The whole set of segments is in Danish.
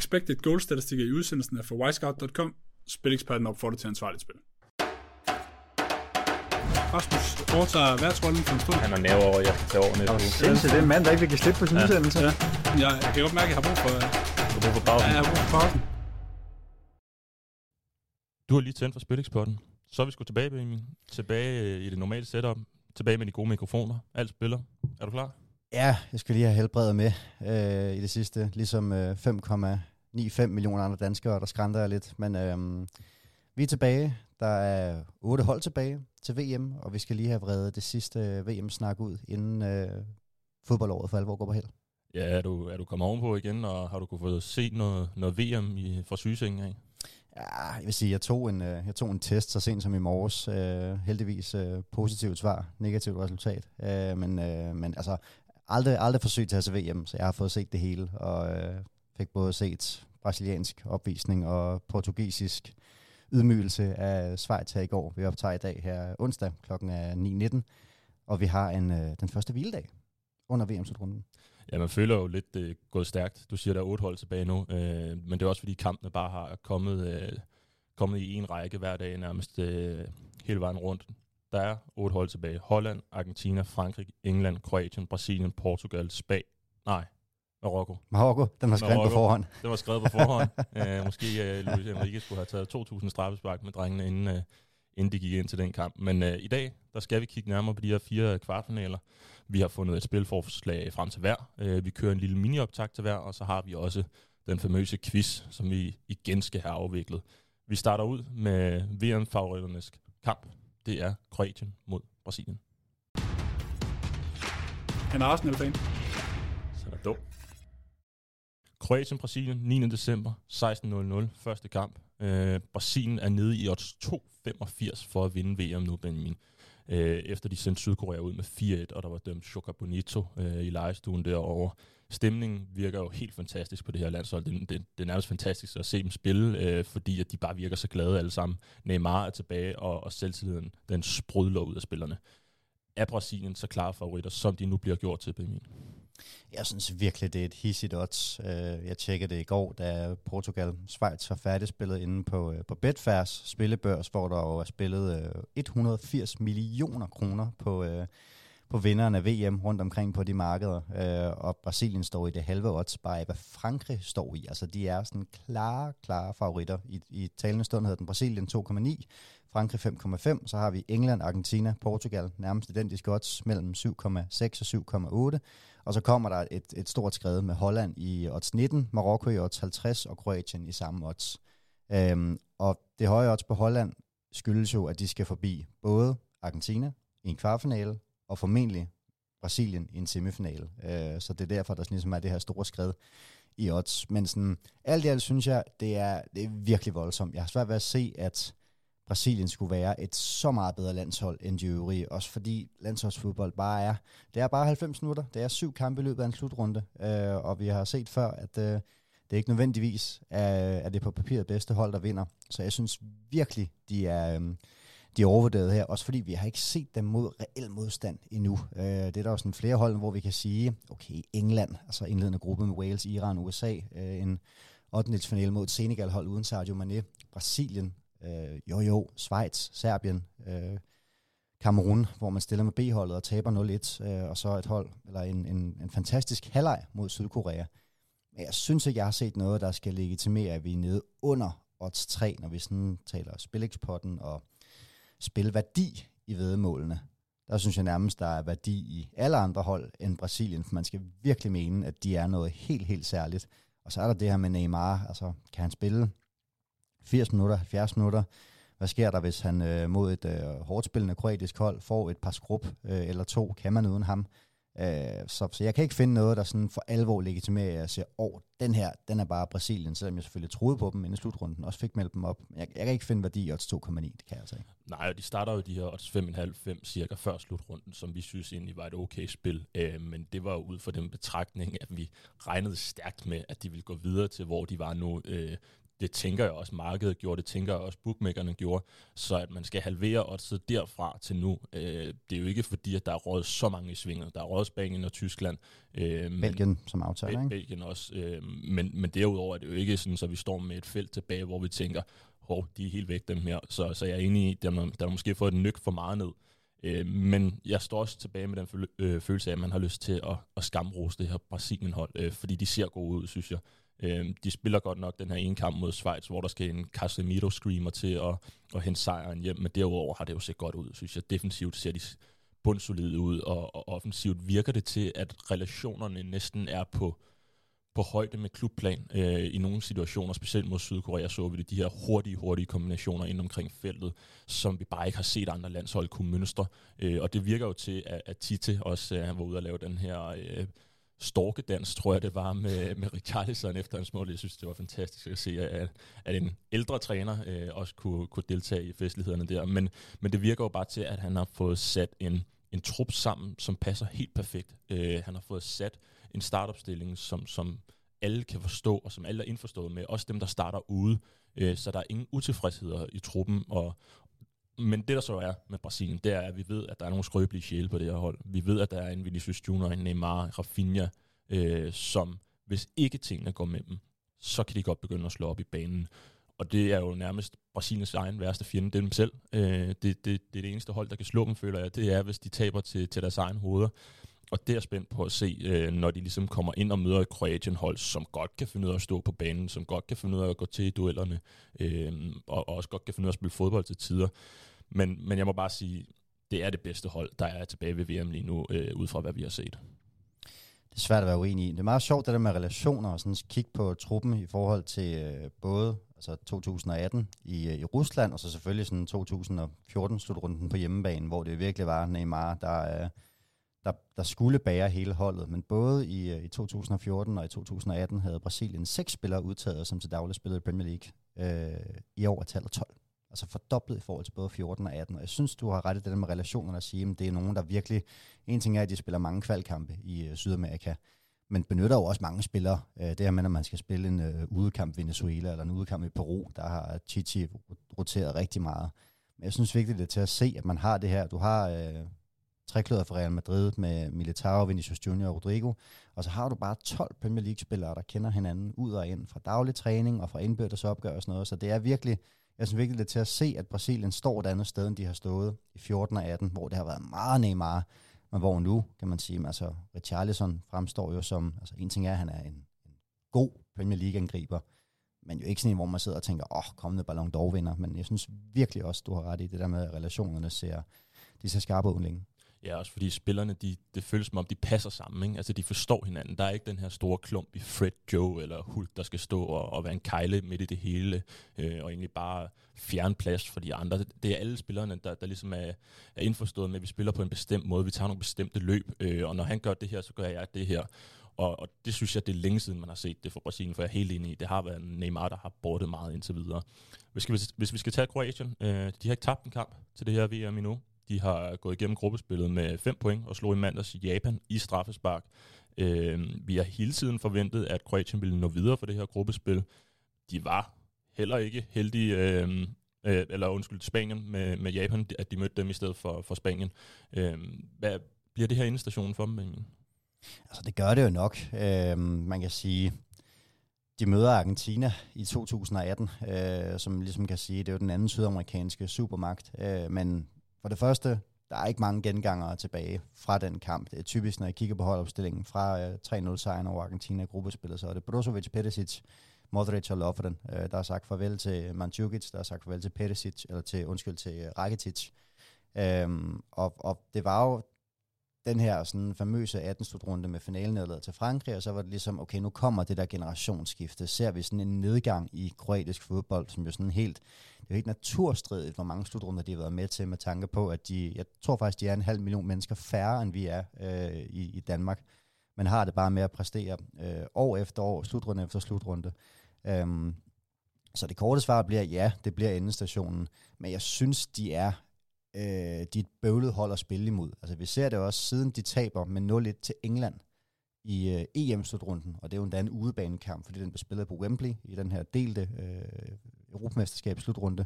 Expected goal-statistikker i udsendelsen er fra wisecout.com. Spileksperten opfordrer det til ansvarligt spil. Rasmus overtager værtsrollen for en stund. Han er nerve over, jeg skal tage over næste uge. Sindsigt, det er en mand, der ikke vil give slip på sin udsendelse. Ja. Jeg kan godt mærke, at jeg har brug for pausen. Ja, jeg har brug for pausen. Du har lige tændt for Spileksperten. Så er vi sgu tilbage, Benjamin. Tilbage i det normale setup. Tilbage med de gode mikrofoner. Alt spiller. Er du klar? Ja, jeg skal lige have helbredet med i det sidste. Ligesom 5,95 millioner andre danskere, der skrænder jeg lidt. Men vi er tilbage. Der er 8 hold tilbage til VM, og vi skal lige have vredet det sidste VM-snak ud, inden fodboldåret for alvor går på held. Ja, er du kommet ovenpå igen, og har du kunne få set noget VM fra sygesengen af? Ja, jeg vil sige, jeg tog en test så sent som i morges. Heldigvis positivt svar, negativt resultat. Men altså, aldrig for syg til at se VM, så jeg har fået set det hele. Og fik både set brasiliansk opvisning og portugisisk ydmygelse af Schweiz her i går. Vi optager i dag her onsdag kl. 9:19, og vi har den første hviledag under VM-slutrunden. Ja, man føler jo lidt gået stærkt. Du siger, der er 8 hold tilbage nu, men det er også fordi kampene bare har kommet i en række hver dag nærmest hele vejen rundt. Der er 8 hold tilbage. Holland, Argentina, Frankrig, England, Kroatien, Brasilien, Portugal, Marokko. Den var skrevet på forhånd. Måske Luis Enrique skulle have taget 2.000 straffespark med drengene, inden de gik ind til den kamp. Men i dag, der skal vi kigge nærmere på de her 4 kvartfinaler. Vi har fundet et spilforslag frem til hver. Vi kører en lille mini-optakt til hver, og så har vi også den famøse quiz, som vi igen skal have afviklet. Vi starter ud med VM-favoritternes kamp. Det er Kroatien mod Brasilien. Han er Arsenal-fan. Så er dum. Kroatien-Brasilien, 9. december, 16:00, første kamp. Brasilien er nede i odds 2,85 for at vinde VM nu, Benjamin. Efter de sendte Sydkorea ud med 4-1, og der var dømt Choka Bonito i lejestuen derovre. Stemningen virker jo helt fantastisk på det her landshold. Det er nærmest fantastisk at se dem spille, fordi at de bare virker så glade alle sammen. Neymar er tilbage, og selvtilliden den sprudler ud af spillerne. Er Brasilien så klare favoritter, som de nu bliver gjort til, Benjamin? Jeg synes virkelig, det er et hissigt odds. Jeg tjekkede det i går, da Portugal-Schweiz var færdigspillet inde på Betfairs spillebørs, hvor der jo er spillet 180 millioner kroner på vinderne af VM rundt omkring på de markeder. Og Brasilien står i det halve odds, bare hvad Frankrig står i. Altså, de er sådan klare favoritter. I talende stund hedder den Brasilien 2,9, Frankrig 5,5. Så har vi England, Argentina, Portugal, nærmest identiske odds mellem 7,6 og 7,8. Og så kommer der et stort skred med Holland i odds 19, Marokko i odds 50 og Kroatien i samme odds. Og det høje odds på Holland skyldes jo, at de skal forbi både Argentina i en kvartfinale og formentlig Brasilien i en semifinale. Så det er derfor, der ligesom er det her store skred i odds. Men sådan, alt i alt synes jeg, det er virkelig voldsomt. Jeg har svært ved at se, at Brasilien skulle være et så meget bedre landshold end de øvrige, også fordi landsholdsfodbold bare er 90 minutter, det er 7 kampe i løbet af en slutrunde, og vi har set før, at det ikke nødvendigvis er, at det på papiret bedste hold, der vinder, så jeg synes virkelig, de er overvurderet her, også fordi vi har ikke set dem mod reel modstand endnu. Det er der jo sådan flere hold, hvor vi kan sige, okay, England, altså indledende gruppe med Wales, Iran, USA, en 8-finale mod Senegal-hold uden Sadio Mané, Brasilien, Schweiz, Serbien, Kamerun, hvor man stiller med B-holdet og taber 0-1, og så et hold, eller en fantastisk halvleg mod Sydkorea. Men jeg synes ikke, jeg har set noget, der skal legitimere, at vi er nede under odds 3, når vi sådan taler spillekspotten og spilværdi i væddemålene. Der synes jeg nærmest, der er værdi i alle andre hold end Brasilien, for man skal virkelig mene, at de er noget helt, helt særligt. Og så er der det her med Neymar, altså kan han spille 80 minutter, 70 minutter. Hvad sker der, hvis han mod et hårdspillende kroatisk hold får et par skrub eller 2? Kan man uden ham? Så jeg kan ikke finde noget, der sådan for alvor legitimerer, at jeg siger, den her, den er bare Brasilien, selvom jeg selvfølgelig troede på dem inden slutrunden, også fik meldt dem op. Men jeg kan ikke finde værdi i odds 2,9, det kan jeg altså ikke. Nej, og de starter jo de her odds 5,5-5 cirka før slutrunden, som vi synes egentlig var et okay spil. Men det var jo ud fra den betragtning, at vi regnede stærkt med, at de ville gå videre til, hvor de var nu. det tænker jeg også, markedet gjorde, det tænker jeg også, bookmakerne gjorde, så at man skal halvere oddset derfra til nu. Det er jo ikke fordi, at der er røget så mange i svinget. Der er røget Spanien og Tyskland. Belgien som aftaler, ikke? Belgien også. Men derudover er det jo ikke sådan, så vi står med et felt tilbage, hvor vi tænker, hov, de er helt væk dem her. Så jeg er enig i, at der måske fået et nyk for meget ned. Men jeg står også tilbage med den følelse af, at man har lyst til at skamrose det her Brasilien-hold, fordi de ser gode ud, synes jeg. De spiller godt nok den her ene kamp mod Schweiz, hvor der skal en Casemiro-screamer til at hente sejren hjem, men derudover har det jo set godt ud, synes jeg. Defensivt ser de bundsolide ud, og offensivt virker det til, at relationerne næsten er på højde med klubplan i nogle situationer, specielt mod Sydkorea, så vi det, de her hurtige kombinationer ind omkring feltet, som vi bare ikke har set andre landshold kunne mønstre. Og det virker jo til, at Tite også var ude at lave den her storkedans, tror jeg det var, med Richarlison efter hans mål. Jeg synes, det var fantastisk at se, at en ældre træner også kunne deltage i festlighederne der. Men det virker jo bare til, at han har fået sat en trup sammen, som passer helt perfekt. Han har fået sat en startopstilling, som alle kan forstå, og som alle er indforstået med, også dem, der starter ude, så der er ingen utilfredsheder i truppen. Men det, der så er med Brasilien, det er, at vi ved, at der er nogle skrøbelige sjæle på det her hold. Vi ved, at der er en Vinicius Junior, en Neymar, Rafinha, som, hvis ikke tingene går med dem, så kan de godt begynde at slå op i banen. Og det er jo nærmest Brasiliens egen værste fjende, det er dem selv. Det er det eneste hold, der kan slå dem, føler jeg. Det er, hvis de taber til deres egen hoveder. Og det er jeg spændt på at se, når de ligesom kommer ind og møder et Kroatien-hold, som godt kan finde ud af at stå på banen, som godt kan finde ud af at gå til i duellerne, og også godt kan finde ud af at spille fodbold til tider. Men jeg må bare sige, det er det bedste hold, der er tilbage ved VM lige nu, ud fra hvad vi har set. Det er svært at være uenig i. Det er meget sjovt, det der med relationer og sådan kigge på truppen i forhold til både altså 2018 i Rusland, og så selvfølgelig sådan 2014-slutrunden på hjemmebanen, hvor det virkelig var Neymar, der skulle bære hele holdet, men både i 2014 og i 2018 havde Brasilien 6 spillere udtaget, som til daglig spillede i Premier League. I år er tallet 12. Altså fordoblet i forhold til både 14 og 18. Og jeg synes, du har rettet det der med relationerne at sige, at det er nogen, der virkelig... En ting er, at de spiller mange kvalkampe i Sydamerika, men benytter jo også mange spillere. Det her med, at man skal spille en udekamp i Venezuela eller en udekamp i Peru, der har Tite roteret rigtig meget. Men jeg synes vigtigt, det er til at se, at man har det her. Du har... trekløder fra Real Madrid med Militao, Vinicius Junior og Rodrigo. Og så har du bare 12 Premier League-spillere, der kender hinanden ud og ind fra daglig træning og fra indbyrdes opgør og sådan noget. Så det er virkelig, jeg synes vigtigt, det er til at se, at Brasilien står et andet sted, end de har stået i 14 og 18, hvor det har været meget Neymar. Men hvor nu, kan man sige, altså Richarlison fremstår jo som, altså en ting er, at han er en god Premier League-angriber, men jo ikke sådan en, hvor man sidder og tænker, kommende Ballon d'Or vinder. Men jeg synes virkelig også, du har ret i det der med, at relationerne ser skarpe ud længe. Ja, også fordi spillerne, det føles som om, de passer sammen, ikke? Altså, de forstår hinanden. Der er ikke den her store klump i Fred, Joe eller Hulk, der skal stå og være en kejle midt i det hele, og egentlig bare fjerne plads for de andre. Det er alle spillerne, der ligesom er indforstået med, at vi spiller på en bestemt måde, vi tager nogle bestemte løb, og når han gør det her, så gør jeg det her. Og det synes jeg, det er længe siden, man har set det for Brasilien, for jeg er helt enig i. Det har været Neymar, der har bortet meget indtil videre. Hvis vi skal tage Kroatien, de har ikke tabt en kamp til det her VM endnu. De har gået igennem gruppespillet med 5 point og slog i mandags Japan i straffespark. Vi har hele tiden forventet, at Kroatien ville nå videre for det her gruppespil. De var heller ikke heldige, Spanien med Japan, at de mødte dem i stedet for Spanien. Hvad bliver det her endestation for dem egentlig? Altså det gør det jo nok. Man kan sige... De møder Argentina i 2018, som ligesom kan sige, det er jo den anden sydamerikanske supermagt. Men for det første, der er ikke mange gengangere tilbage fra den kamp. Det er typisk, når jeg kigger på holdopstillingen fra 3-0-sejren over Argentina i gruppespillet, så er det Brozovic, Perisic, Modric og Lovren. Der er sagt farvel til Mandzukic, der er sagt farvel til Perisic, eller til Rakitic. Og det var jo den her sådan famøse 18-slutrunde med finalenederlaget til Frankrig, og så var det ligesom, okay, nu kommer det der generationsskifte. Ser vi sådan en nedgang i kroatisk fodbold, som jo sådan helt, det er helt naturstridigt, hvor mange slutrunder de har været med til, med tanke på, at jeg tror faktisk, de er 500.000 mennesker færre, end vi er i Danmark. Man har det bare med at præstere år efter år, slutrunde efter slutrunde. Så det korte svar bliver, ja, det bliver endestationen, men jeg synes, de er et bøvlet hold at spille imod. Altså vi ser det også, siden de taber med 0-1 til England i EM-slutrunden, og det er jo endda en udebanekamp, fordi den bliver spillet på Wembley i den her delte Europamesterskabs-slutrunde.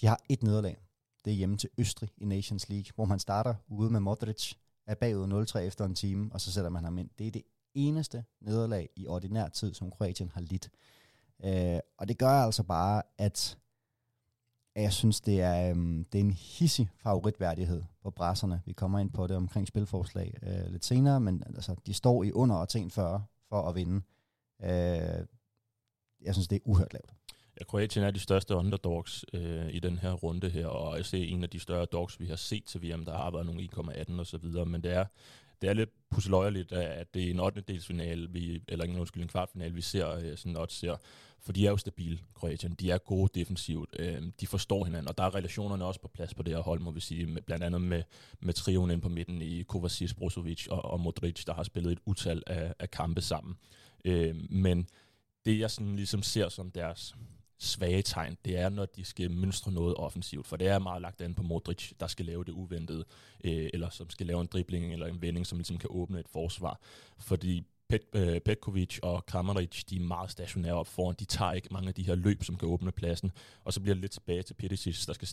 De har et nederlag. Det er hjemme til Østrig i Nations League, hvor man starter ude med Modric, er bagud 0-3 efter en time, og så sætter man ham ind. Det er det eneste nederlag i ordinær tid, som Kroatien har lidt. Og det gør altså bare, at jeg synes, det er en hissig favoritværdighed på brasserne. Vi kommer ind på det omkring spilforslag lidt senere, men altså, de står i under og 40 for at vinde. Jeg synes, det er uhørt lavt. Ja, Kroatien er de største underdogs i den her runde her, og jeg ser en af de større dogs, vi har set til VM, der har været nogle 1,18 og så videre, men det er lidt pusseløjerligt, at det er en 8.-delsfinale, en kvartfinale, vi ser sådan noget ser. For de er jo stabile, Kroatien. De er gode defensivt. De forstår hinanden, og der er relationerne også på plads på det her hold, må vi sige. Blandt andet med trioen inde på midten i Kovacic, Brozovic og Modric, der har spillet et utal af kampe sammen. Men det, jeg sådan ligesom ser som deres svage tegn, det er, når de skal mønstre noget offensivt, for det er meget lagt an på Modric, der skal lave det uventede, eller som skal lave en dribling eller en vending, som ligesom kan åbne et forsvar. Fordi Petkovic og Kramaric, de er meget stationære op foran, de tager ikke mange af de her løb, som kan åbne pladsen, og så bliver det lidt tilbage til Perisic, der skal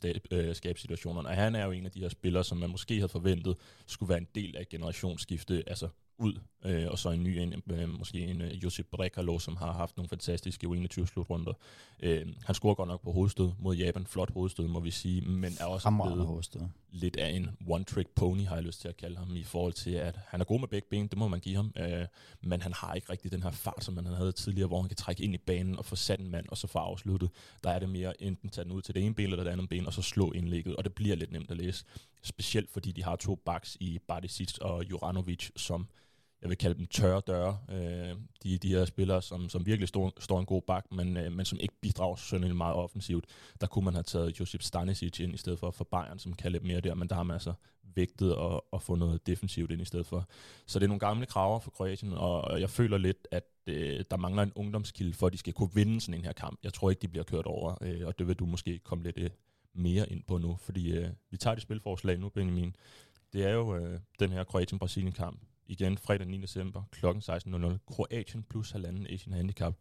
skabe situationerne, og han er jo en af de her spillere, som man måske havde forventet skulle være en del af et generationsskifte, altså ud, og så en ny en, måske en Josip Brekalo, som har haft nogle fantastiske U21-slutrunder. Han scorer godt nok på hovedstød mod Japan, flot hovedstød, må vi sige, men er også blevet lidt af en one-trick pony, har jeg lyst til at kalde ham, i forhold til, at han er god med begge ben, det må man give ham, men han har ikke rigtig den her fart, som han havde tidligere, hvor han kan trække ind i banen og få sat en mand, og så få afsluttet. Der er det mere enten tage den ud til det ene ben eller det andet ben, og så slå indlægget, og det bliver lidt nemt at læse, specielt fordi de har to backs i Barisic og Juranovic, som jeg vil kalde dem tørre døre. De her spillere, som virkelig står en god bak, men som ikke bidrager sådan meget offensivt. Der kunne man have taget Josip Stanisic ind i stedet for Bayern, som kan lidt mere der, men der har man altså vægtet at få noget defensivt ind i stedet for. Så det er nogle gamle kraver for Kroatien, og jeg føler lidt, at der mangler en ungdomskilde for, at de skal kunne vinde sådan en her kamp. Jeg tror ikke, de bliver kørt over, og det vil du måske komme lidt mere ind på nu, fordi vi tager det spilforslag nu, Benjamin. Det er jo den her Kroatien-Brasilien-kamp. Igen fredag 9. december kl. 16.00. Kroatien plus 1,5 Asian Handicap.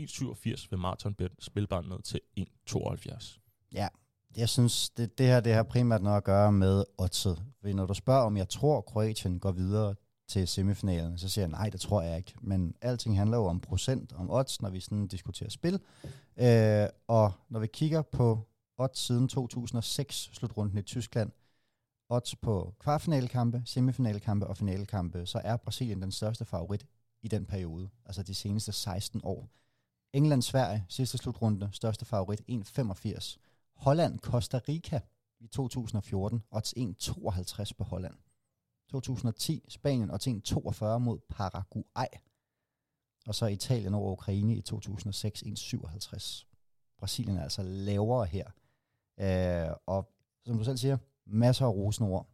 1,87 ved maratonbet, spilbar ned til 1,72. Ja, jeg synes, det her primært noget at gøre med oddset. For når du spørger, om jeg tror, Kroatien går videre til semifinalen, så siger jeg, nej, det tror jeg ikke. Men alting handler jo om procent, om odds, når vi sådan diskuterer spil. Og når vi kigger på odds siden 2006, slutrunden i Tyskland, odds på kvartfinalekampe, semifinalekampe og finalekampe, så er Brasilien den største favorit i den periode, altså de seneste 16 år. England-Sverige, sidste slutrunde, største favorit, 1,85. Holland-Costa Rica i 2014, odds 1,52 på Holland. 2010, Spanien, odds 1,42 mod Paraguay. Og så Italien over Ukraine i 2006, 1,57. Brasilien er altså lavere her. Og som du selv siger, masser af rosende ord.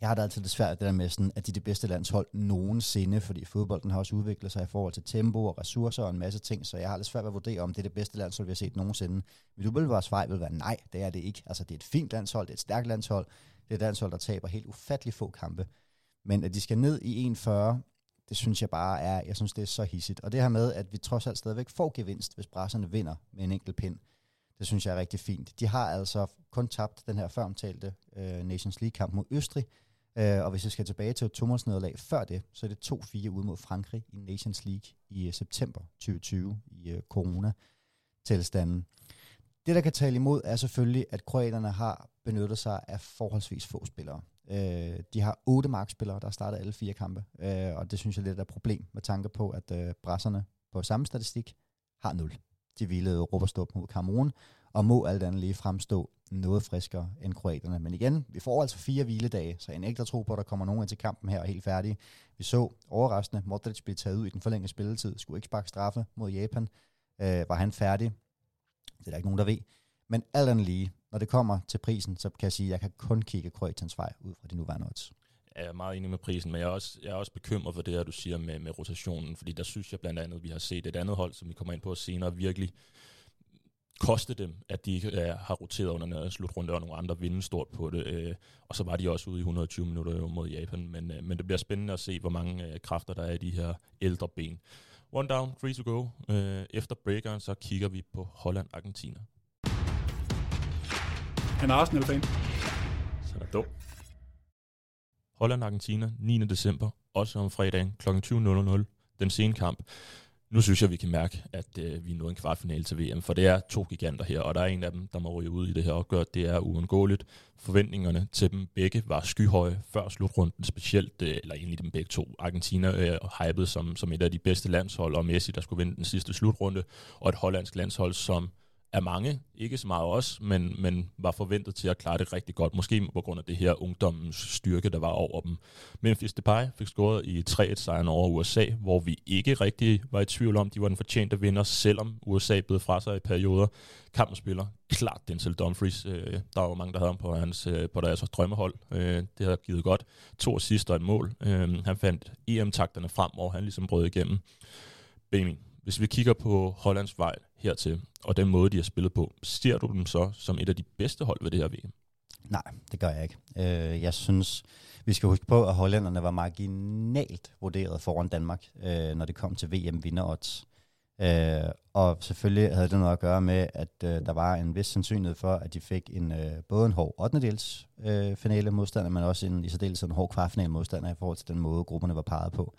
Jeg har da altid det svært, det der med sådan, at de er det bedste landshold nogensinde, fordi fodbolden har også udviklet sig i forhold til tempo og ressourcer og en masse ting, så jeg har lidt svært ved at vurdere, om det er det bedste landshold, vi har set nogensinde. Men du vil bare svare, vil være nej, det er det ikke. Altså, det er et fint landshold, det er et stærkt landshold, det er et landshold, der taber helt ufattelig få kampe. Men at de skal ned i 1,40, det synes jeg bare er, jeg synes, det er så hissigt. Og det her med, at vi trods alt stadigvæk får gevinst, hvis brasserne vinder med en enkelt pind, det synes jeg er rigtig fint. De har altså kun tabt den her føromtalte Nations League-kamp mod Østrig. Og hvis jeg skal tilbage til Thomas-nederlag før det, så er det 2-4 ude mod Frankrig i Nations League i september 2020 i corona-tilstanden. Det, der kan tale imod, er selvfølgelig, at kroaterne har benyttet sig af forholdsvis få spillere. De har 8 markspillere, der har startet alle 4 kampe. Og det synes jeg lidt er et problem med tanke på, at brasserne på samme statistik har 0. De hvilede Robberstup mod Kamerun, og må alt andet lige fremstå noget friskere end kroaterne. Men igen, vi får altså 4 hviledage, så en ægte tro på, at der kommer nogen ind til kampen her og er helt færdige. Vi så overraskende Modric blive taget ud i den forlængede spilletid, skulle ikke sparke straffe mod Japan. Var han færdig? Det er der ikke nogen, der ved. Men alt andet lige, når det kommer til prisen, så kan jeg sige, at jeg kan kun kigge Kroatiens vej ud fra de nuværende odds. Jeg er meget enig med prisen, men jeg er også bekymret for det her, du siger med rotationen, fordi der synes jeg blandt andet, at vi har set et andet hold, som vi kommer ind på senere, virkelig koste dem, at de ikke har roteret under slutrunde, og nogle andre vinde stort på det. Og så var de også ude i 120 minutter mod Japan, men det bliver spændende at se, hvor mange kræfter der er i de her ældre ben. One down, three to go. Efter breakeren, så kigger vi på Holland-Argentina. Han er Arsenal-fan. Så er dum. Holland-Argentina, 9. december, også om fredagen, kl. 20.00, den sene kamp. Nu synes jeg, vi kan mærke, at vi er nået en kvartfinale til VM, for det er to giganter her, og der er en af dem, der må ryge ud i det her opgør. Det er uundgåeligt. Forventningerne til dem begge var skyhøje før slutrunden, specielt, eller egentlig dem begge to. Argentina hypede som et af de bedste landshold, og Messi, der skulle vinde den sidste slutrunde, og et hollandsk landshold, som er mange, ikke så meget også, men var forventet til at klare det rigtig godt. Måske på grund af det her ungdommens styrke, der var over dem. Memphis Depay fik scoret i 3-1-sejren over USA, hvor vi ikke rigtig var i tvivl om, de var den fortjente vinder, selvom USA blev fra sig i perioder. Kampspiller, klart Denzel Dumfries. Der var jo mange, der havde ham på deres drømmehold. Det havde givet godt. 2 assists og et mål. Han fandt EM-takterne frem, hvor han ligesom brød igennem. Benjamin, hvis vi kigger på Hollands vej hertil, og den måde, de har spillet på, ser du dem så som et af de bedste hold ved det her VM? Nej, det gør jeg ikke. Jeg synes, vi skal huske på, at hollænderne var marginalt vurderet foran Danmark, når det kom til VM-vinderodds. Og selvfølgelig havde det noget at gøre med, at der var en vis sandsynlighed for, at de fik både en hård 8. dels finale modstander, men også i særdeleshed en hård kvartfinale modstander i forhold til den måde, grupperne var parret på.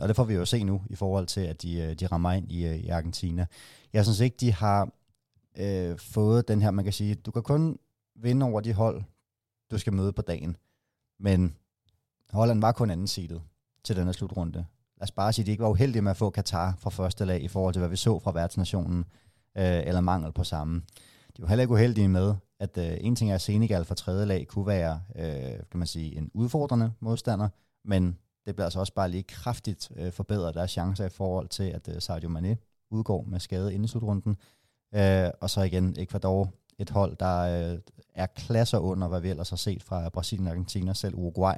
Og det får vi jo se nu, i forhold til, at de rammer ind i Argentina. Jeg synes ikke, de har fået den her, man kan sige, du kan kun vinde over de hold, du skal møde på dagen. Men Holland var kun anden seedet til den her slutrunde. Lad os bare sige, at de ikke var uheldige med at få Katar fra første lag, i forhold til, hvad vi så fra værtsnationen, eller mangel på samme. De var heller ikke uheldige med, at en ting er, at Senegal fra tredje lag kunne være, kan man sige, en udfordrende modstander, men det bliver altså også bare lige kraftigt forbedret deres chancer i forhold til, at Sadio Mané udgår med skade inden slutrunden. Og så igen Ecuador, et hold, der er klasser under, hvad vi ellers har set fra Brasilien, Argentina, selv Uruguay.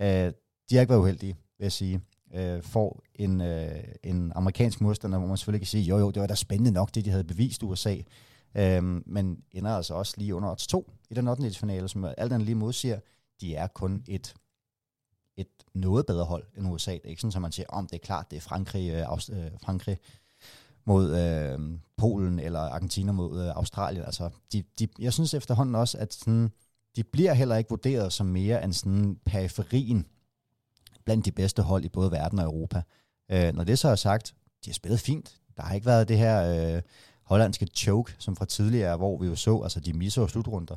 De har ikke været uheldige, vil jeg sige. Får en amerikansk modstander, hvor man selvfølgelig kan sige, jo, det var da spændende nok, det de havde bevist USA. Men ender altså også lige under odds 2 i den 8-delsfinale, som alt andet lige modsiger. De er kun et noget bedre hold end USA. Det er ikke sådan, som man siger, om det er klart, det er Frankrig mod Polen, eller Argentina mod Australien. Altså, jeg synes efterhånden også, at sådan, de bliver heller ikke vurderet som mere end sådan periferien blandt de bedste hold i både verden og Europa. Når det så er sagt, de har spillet fint. Der har ikke været det her hollandske choke, som fra tidligere, hvor vi jo så, altså de misser slutrunder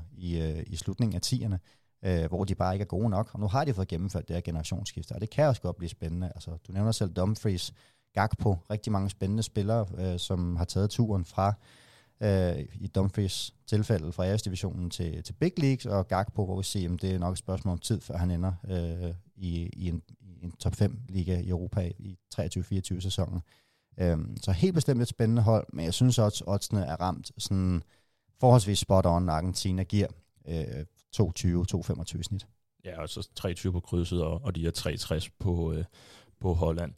i slutningen af 10'erne. Hvor de bare ikke er gode nok. Og nu har de fået gennemført det her generationsskifte, og det kan også godt blive spændende. Altså, du nævner selv Dumfries, Gakpo, rigtig mange spændende spillere, som har taget turen fra, i Dumfries tilfælde, fra Æresdivisionen til Big Leagues, og Gakpo, hvor vi siger, at det er nok et spørgsmål om tid, før han ender i en top 5 liga i Europa i 23-24 sæsonen. Så helt bestemt et spændende hold, men jeg synes også, at oddsene er ramt sådan forholdsvis spot on, Argentina giver 2,20-2,25 snit. Ja, og så 23 på krydset, og de er 3,60 på Holland.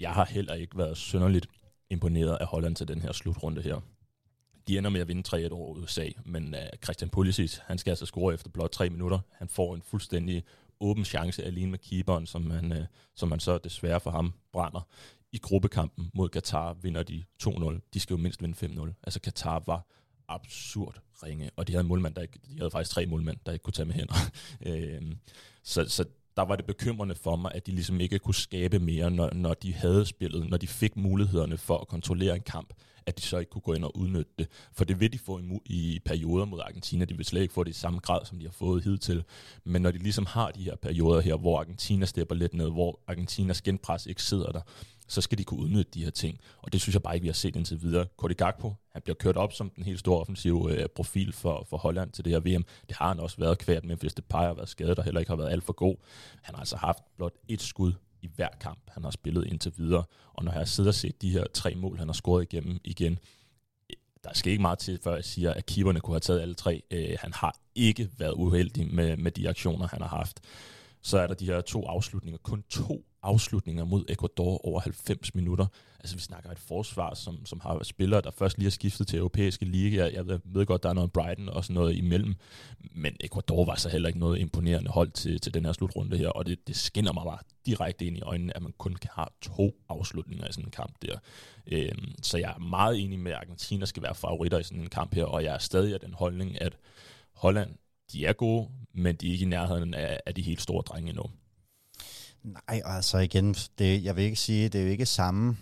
Jeg har heller ikke været synderligt imponeret af Holland til den her slutrunde her. De ender med at vinde 3-1 over USA, men Christian Pulisic, han skal altså score efter blot 3 minutter. Han får en fuldstændig åben chance alene med keeperen, som han så desværre for ham brænder. I gruppekampen mod Qatar vinder de 2-0. De skal jo mindst vinde 5-0. Altså Qatar var absurd ringe, og de havde en målmand, de havde faktisk 3 målmænd, der ikke kunne tage med hænder. Så der var det bekymrende for mig, at de ligesom ikke kunne skabe mere, når de havde spillet, når de fik mulighederne for at kontrollere en kamp, at de så ikke kunne gå ind og udnytte det. For det vil de få i perioder mod Argentina. De vil slet ikke få det i samme grad, som de har fået hidtil. Men når de ligesom har de her perioder her, hvor Argentina stepper lidt ned, hvor Argentinas genpres ikke sidder der, så skal de kunne udnytte de her ting. Og det synes jeg bare ikke, vi har set indtil videre. Cody Gakpo, han bliver kørt op som den helt store offensive profil for Holland til det her VM. Det har han også været kvært med, hvis Depay har været skadet, der heller ikke har været alt for god. Han har altså haft blot et skud i hver kamp, han har spillet indtil videre. Og når jeg sidder og set de her 3 mål, han har scoret igennem igen, der skal ikke meget til, før jeg siger, at keeperne kunne have taget alle 3. Han har ikke været uheldig med de aktioner, han har haft. så er der de her to afslutninger. Kun to afslutninger mod Ecuador over 90 minutter. Altså vi snakker et forsvar, som har spillere, der først lige har skiftet til europæiske liga. Jeg ved godt, der er noget Brighton og sådan noget imellem. Men Ecuador var så heller ikke noget imponerende hold til den her slutrunde her. Og det skinner mig bare direkte ind i øjnene, at man kun kan have to afslutninger i sådan en kamp der. Så jeg er meget enig med, at Argentina skal være favoritter i sådan en kamp her. Og jeg er stadig af den holdning, at Holland, de er gode, men de er ikke i nærheden af de helt store drenge endnu. Nej, altså igen, jeg vil ikke sige, det er jo ikke samme,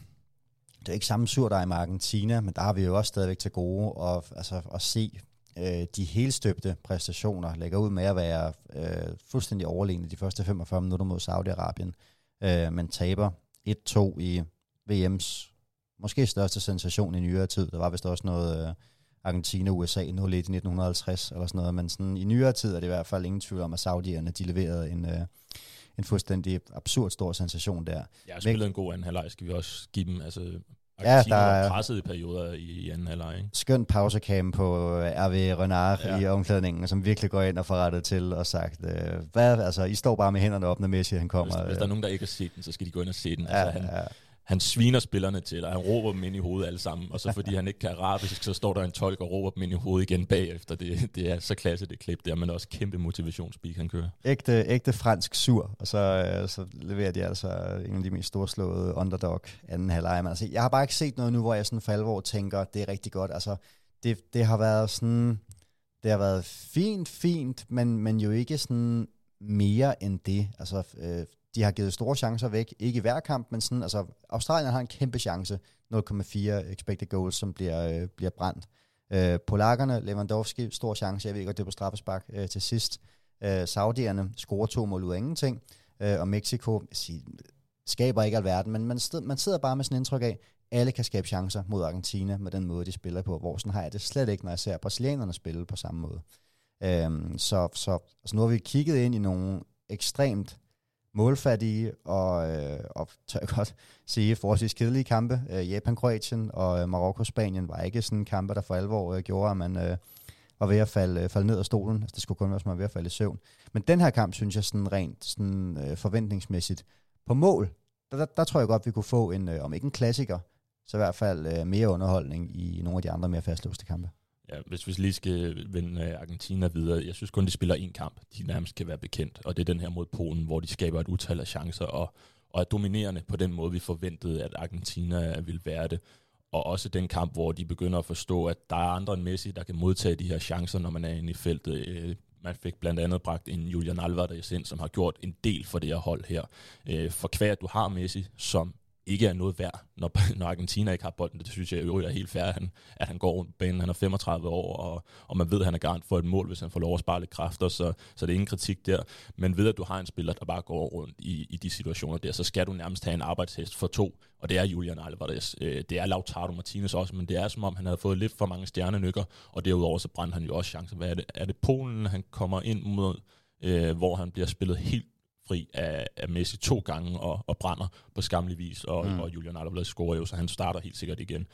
det er ikke samme surdej med Argentina, men der har vi jo også stadigvæk til gode at se de helstøbte præstationer lægger ud med at være fuldstændig overlegne de første 45 minutter mod Saudi-Arabien, men taber 1-2 i VM's måske største sensation i nyere tid. Der var vist også noget Argentina-USA 0-1 i 1950 eller sådan noget, men sådan, i nyere tid er det i hvert fald ingen tvivl om, at saudierne de leverede en fuldstændig absurd stor sensation der. Jeg spillede en god anden halvleg, skal vi også give dem. Altså, Argentina var presset i perioder i anden halvleg. Skøn pausekam på RV Renard i omklædningen, som virkelig går ind og får rettet til og sagt, hvad, altså, I står bare med hænderne op, når Messi han kommer. Hvis der er nogen, der ikke har set den, så skal de gå ind og se den. Altså, han sviner spillerne til, og han råber dem ind i hovedet alle sammen, og så fordi han ikke kan arabisk, så står der en tolk og råber dem ind i hovedet igen bagefter. Det er så klasse det klip der, men også kæmpe motivationsspeak, han kører. Ægte fransk sur, og så leverer de altså en af de mest storslåede underdog anden halvleg. Altså, jeg har bare ikke set noget nu, hvor jeg sådan for alvor tænker, det er rigtig godt. Altså, det har været sådan, det har været fint, men jo ikke sådan mere end det. Altså, de har givet store chancer væk, ikke i hver kamp, men sådan, altså Australien har en kæmpe chance, 0,4 expected goals, som bliver brændt. Polakkerne, Lewandowski, stor chance, jeg ved ikke, at det er på straffespark til sidst. Saudierne scorer 2 mål ud af ingenting, og Mexico skaber ikke alverden, men man sidder bare med sådan en indtryk af, alle kan skabe chancer mod Argentina med den måde, de spiller på, hvor sådan har jeg det slet ikke, når jeg ser brasilianerne spille på samme måde. Så nu har vi kigget ind i nogle ekstremt målfattige og tør jeg godt sige, forholdsvis kedelige kampe. Japan, Kroatien og Marokko, Spanien var ikke sådan kampe, der for alvor gjorde, at man var ved at falde ned af stolen. Altså, det skulle kun være, som man var ved at falde i søvn. Men den her kamp, synes jeg sådan rent sådan, forventningsmæssigt på mål, der tror jeg godt, vi kunne få en, om ikke en klassiker, så i hvert fald mere underholdning i nogle af de andre mere fastlåste kampe. Ja, hvis vi lige skal vende Argentina videre, jeg synes kun, de spiller en kamp, de nærmest kan være bekendt, og det er den her mod Polen, hvor de skaber et utal af chancer, og er dominerende på den måde, vi forventede, at Argentina ville være det. Og også den kamp, hvor de begynder at forstå, at der er andre end Messi, der kan modtage de her chancer, når man er inde i feltet. Man fik blandt andet bragt en Julian Alvarez ind, som har gjort en del for det her hold her. For hver du har Messi, som ikke er noget værd, når Argentina ikke har bolden. Det synes jeg jo er helt fair, at han går rundt banen. Han er 35 år, og man ved, at han er garant for et mål, hvis han får lov at spare lidt kræfter, så det er ingen kritik der. Men ved, at du har en spiller, der bare går rundt i de situationer der, så skal du nærmest have en arbejdshest for to, og det er Julian Alvarez. Det er Lautaro Martinez også, men det er som om, han havde fået lidt for mange stjernenykker, og derudover så brændte han jo også chancer. Hvad er det? Er det Polen, han kommer ind mod, hvor han bliver spillet helt fri af Messi 2 gange og brænder på skamlig vis, og Julian Alvarez scorer jo, så han starter helt sikkert igen.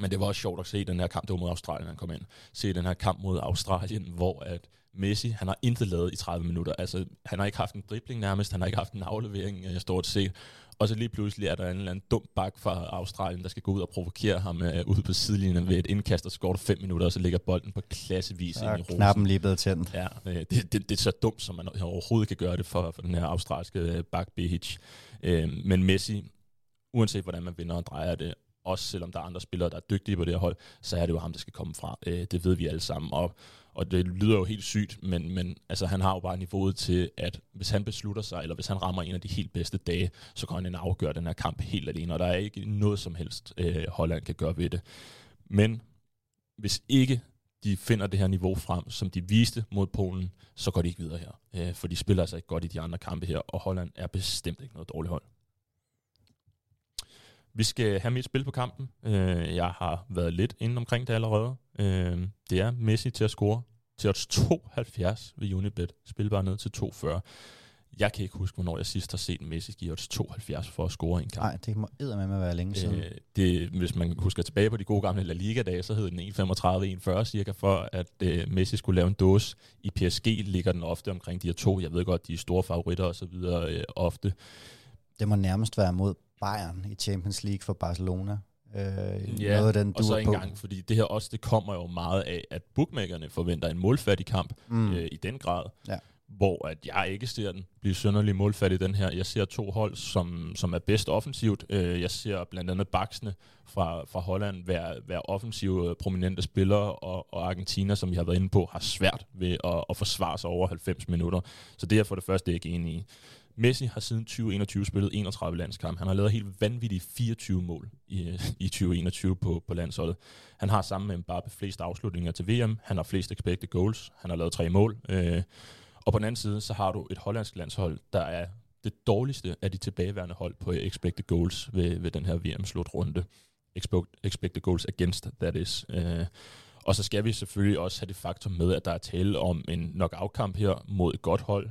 Men det var også sjovt at se den her kamp, det var mod Australien, han kom ind. Se den her kamp mod Australien, hvor at Messi, han har intet lavet i 30 minutter. Altså, han har ikke haft en dribling nærmest, han har ikke haft en aflevering, jeg står til at se. Og så lige pludselig er der en eller anden dum bak fra Australien, der skal gå ud og provokere ham ude på sidelinjen ved et indkast, og så går der 5 minutter, og så ligger bolden på klassevis ind i rosen. Knappen lige blevet tændt. Ja, det er så dumt, som man overhovedet kan gøre det for den her australske bak Behic. Men Messi, uanset hvordan man vinder og drejer det, også selvom der er andre spillere, der er dygtige på det her hold, så er det jo ham, der skal komme fra. Det ved vi alle sammen. Og det lyder jo helt sygt, men altså, han har jo bare niveauet til, at hvis han beslutter sig, eller hvis han rammer en af de helt bedste dage, så kan han afgøre den her kamp helt alene, og der er ikke noget som helst, Holland kan gøre ved det. Men hvis ikke de finder det her niveau frem, som de viste mod Polen, så går de ikke videre her. For de spiller altså ikke godt i de andre kampe her, og Holland er bestemt ikke noget dårligt hold. Vi skal have mit spil på kampen. Jeg har været lidt inde omkring det allerede. Det er Messi til at score til odds 72 ved Unibet. Spil bare ned til 2,40. Jeg kan ikke huske, hvornår jeg sidst har set Messi give odds 72 for at score en kamp. Nej, det må eddermame være længe siden. det, hvis man husker tilbage på de gode gamle La Liga-dage, så hed den 1,35-1,40 cirka, for at Messi skulle lave en dåse. I PSG ligger den ofte omkring de her to. Jeg ved godt, de er store favoritter og så videre ofte. Det må nærmest være mod Bayern i Champions League for Barcelona. Ja, noget af den, og så engang, fordi det her også, det kommer jo meget af, at bookmakerne forventer en målfattig kamp i den grad. Ja. Hvor at jeg ikke ser den blive synderlig målfattig den her. Jeg ser to hold, som er bedst offensivt. Jeg ser blandt andet baksene fra Holland være offensive prominente spillere, og Argentina, som vi har været inde på, har svært ved at forsvare sig over 90 minutter. Så det er for det første ikke enig i. Messi har siden 2021 spillet 31 landskampe. Han har lavet helt vanvittige 24 mål i 2021 på landsholdet. Han har sammen med Mbappé flest afslutninger til VM. Han har flest expected goals. Han har lavet 3 mål. Og på den anden side, så har du et hollandsk landshold, der er det dårligste af de tilbageværende hold på expected goals ved den her VM-slutrunde. Expected goals against, that is. Og så skal vi selvfølgelig også have det faktum med, at der er tale om en knockout-kamp her mod et godt hold.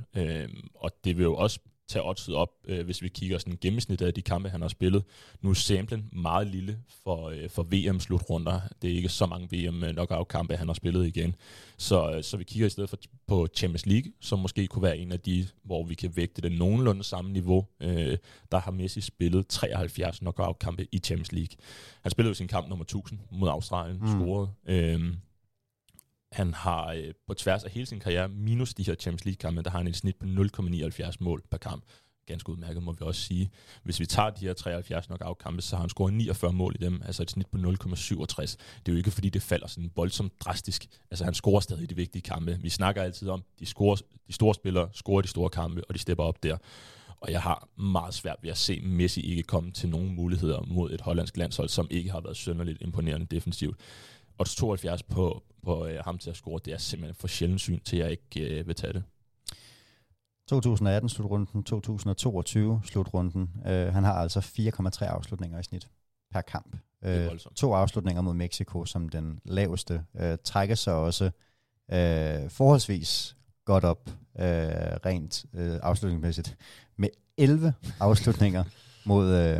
Og det vil jo også tage oddset op, hvis vi kigger sådan gennemsnittet af de kampe, han har spillet. Nu er samplen meget lille for VM-slutrunder. Det er ikke så mange VM-knockout-kampe, han har spillet igen. Så vi kigger i stedet for på Champions League, som måske kunne være en af de, hvor vi kan vægte det nogenlunde samme niveau. Der har Messi spillet 73 knockout-kampe i Champions League. Han spillede jo sin kamp nummer 1000 mod Australien, scorede. Han har på tværs af hele sin karriere, minus de her Champions League-kampe, der har han et snit på 0,79 mål per kamp. Ganske udmærket, må vi også sige. Hvis vi tager de her 73 knockout-kampe, så har han scoret 49 mål i dem, altså et snit på 0,67. Det er jo ikke, fordi det falder sådan voldsomt drastisk. Altså, han scorer stadig de vigtige kampe. Vi snakker altid om, de store spillere scorer de store kampe, og de stepper op der. Og jeg har meget svært ved at se Messi ikke komme til nogen muligheder mod et hollandsk landshold, som ikke har været synderligt imponerende defensivt. Og 72 på ham til at score, det er simpelthen for sjældent syn til, at jeg ikke vil tage det. 2018-slutrunden, 2022-slutrunden. Han har altså 4,3 afslutninger i snit per kamp. 2 afslutninger mod Mexico som den laveste. Trækker sig også forholdsvis godt op rent afslutningsmæssigt med 11 afslutninger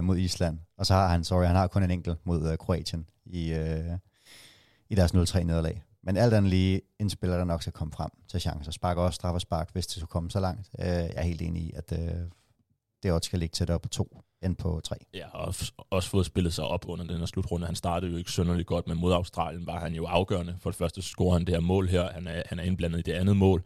mod Island. Og så har han har kun en enkelt mod Kroatien i deres 0-3-nederlag. Men alt andet lige, en spiller, der nok skal komme frem til chancer. Spark også, straf og spark, hvis det skulle komme så langt. Jeg er helt enig i, at det også skal ligge tættere på 2 end på 3. Ja, og også fået spillet sig op under den her slutrunde. Han startede jo ikke synderligt godt, men mod Australien var han jo afgørende. For det første scorer han det her mål her. Han er indblandet i det andet mål.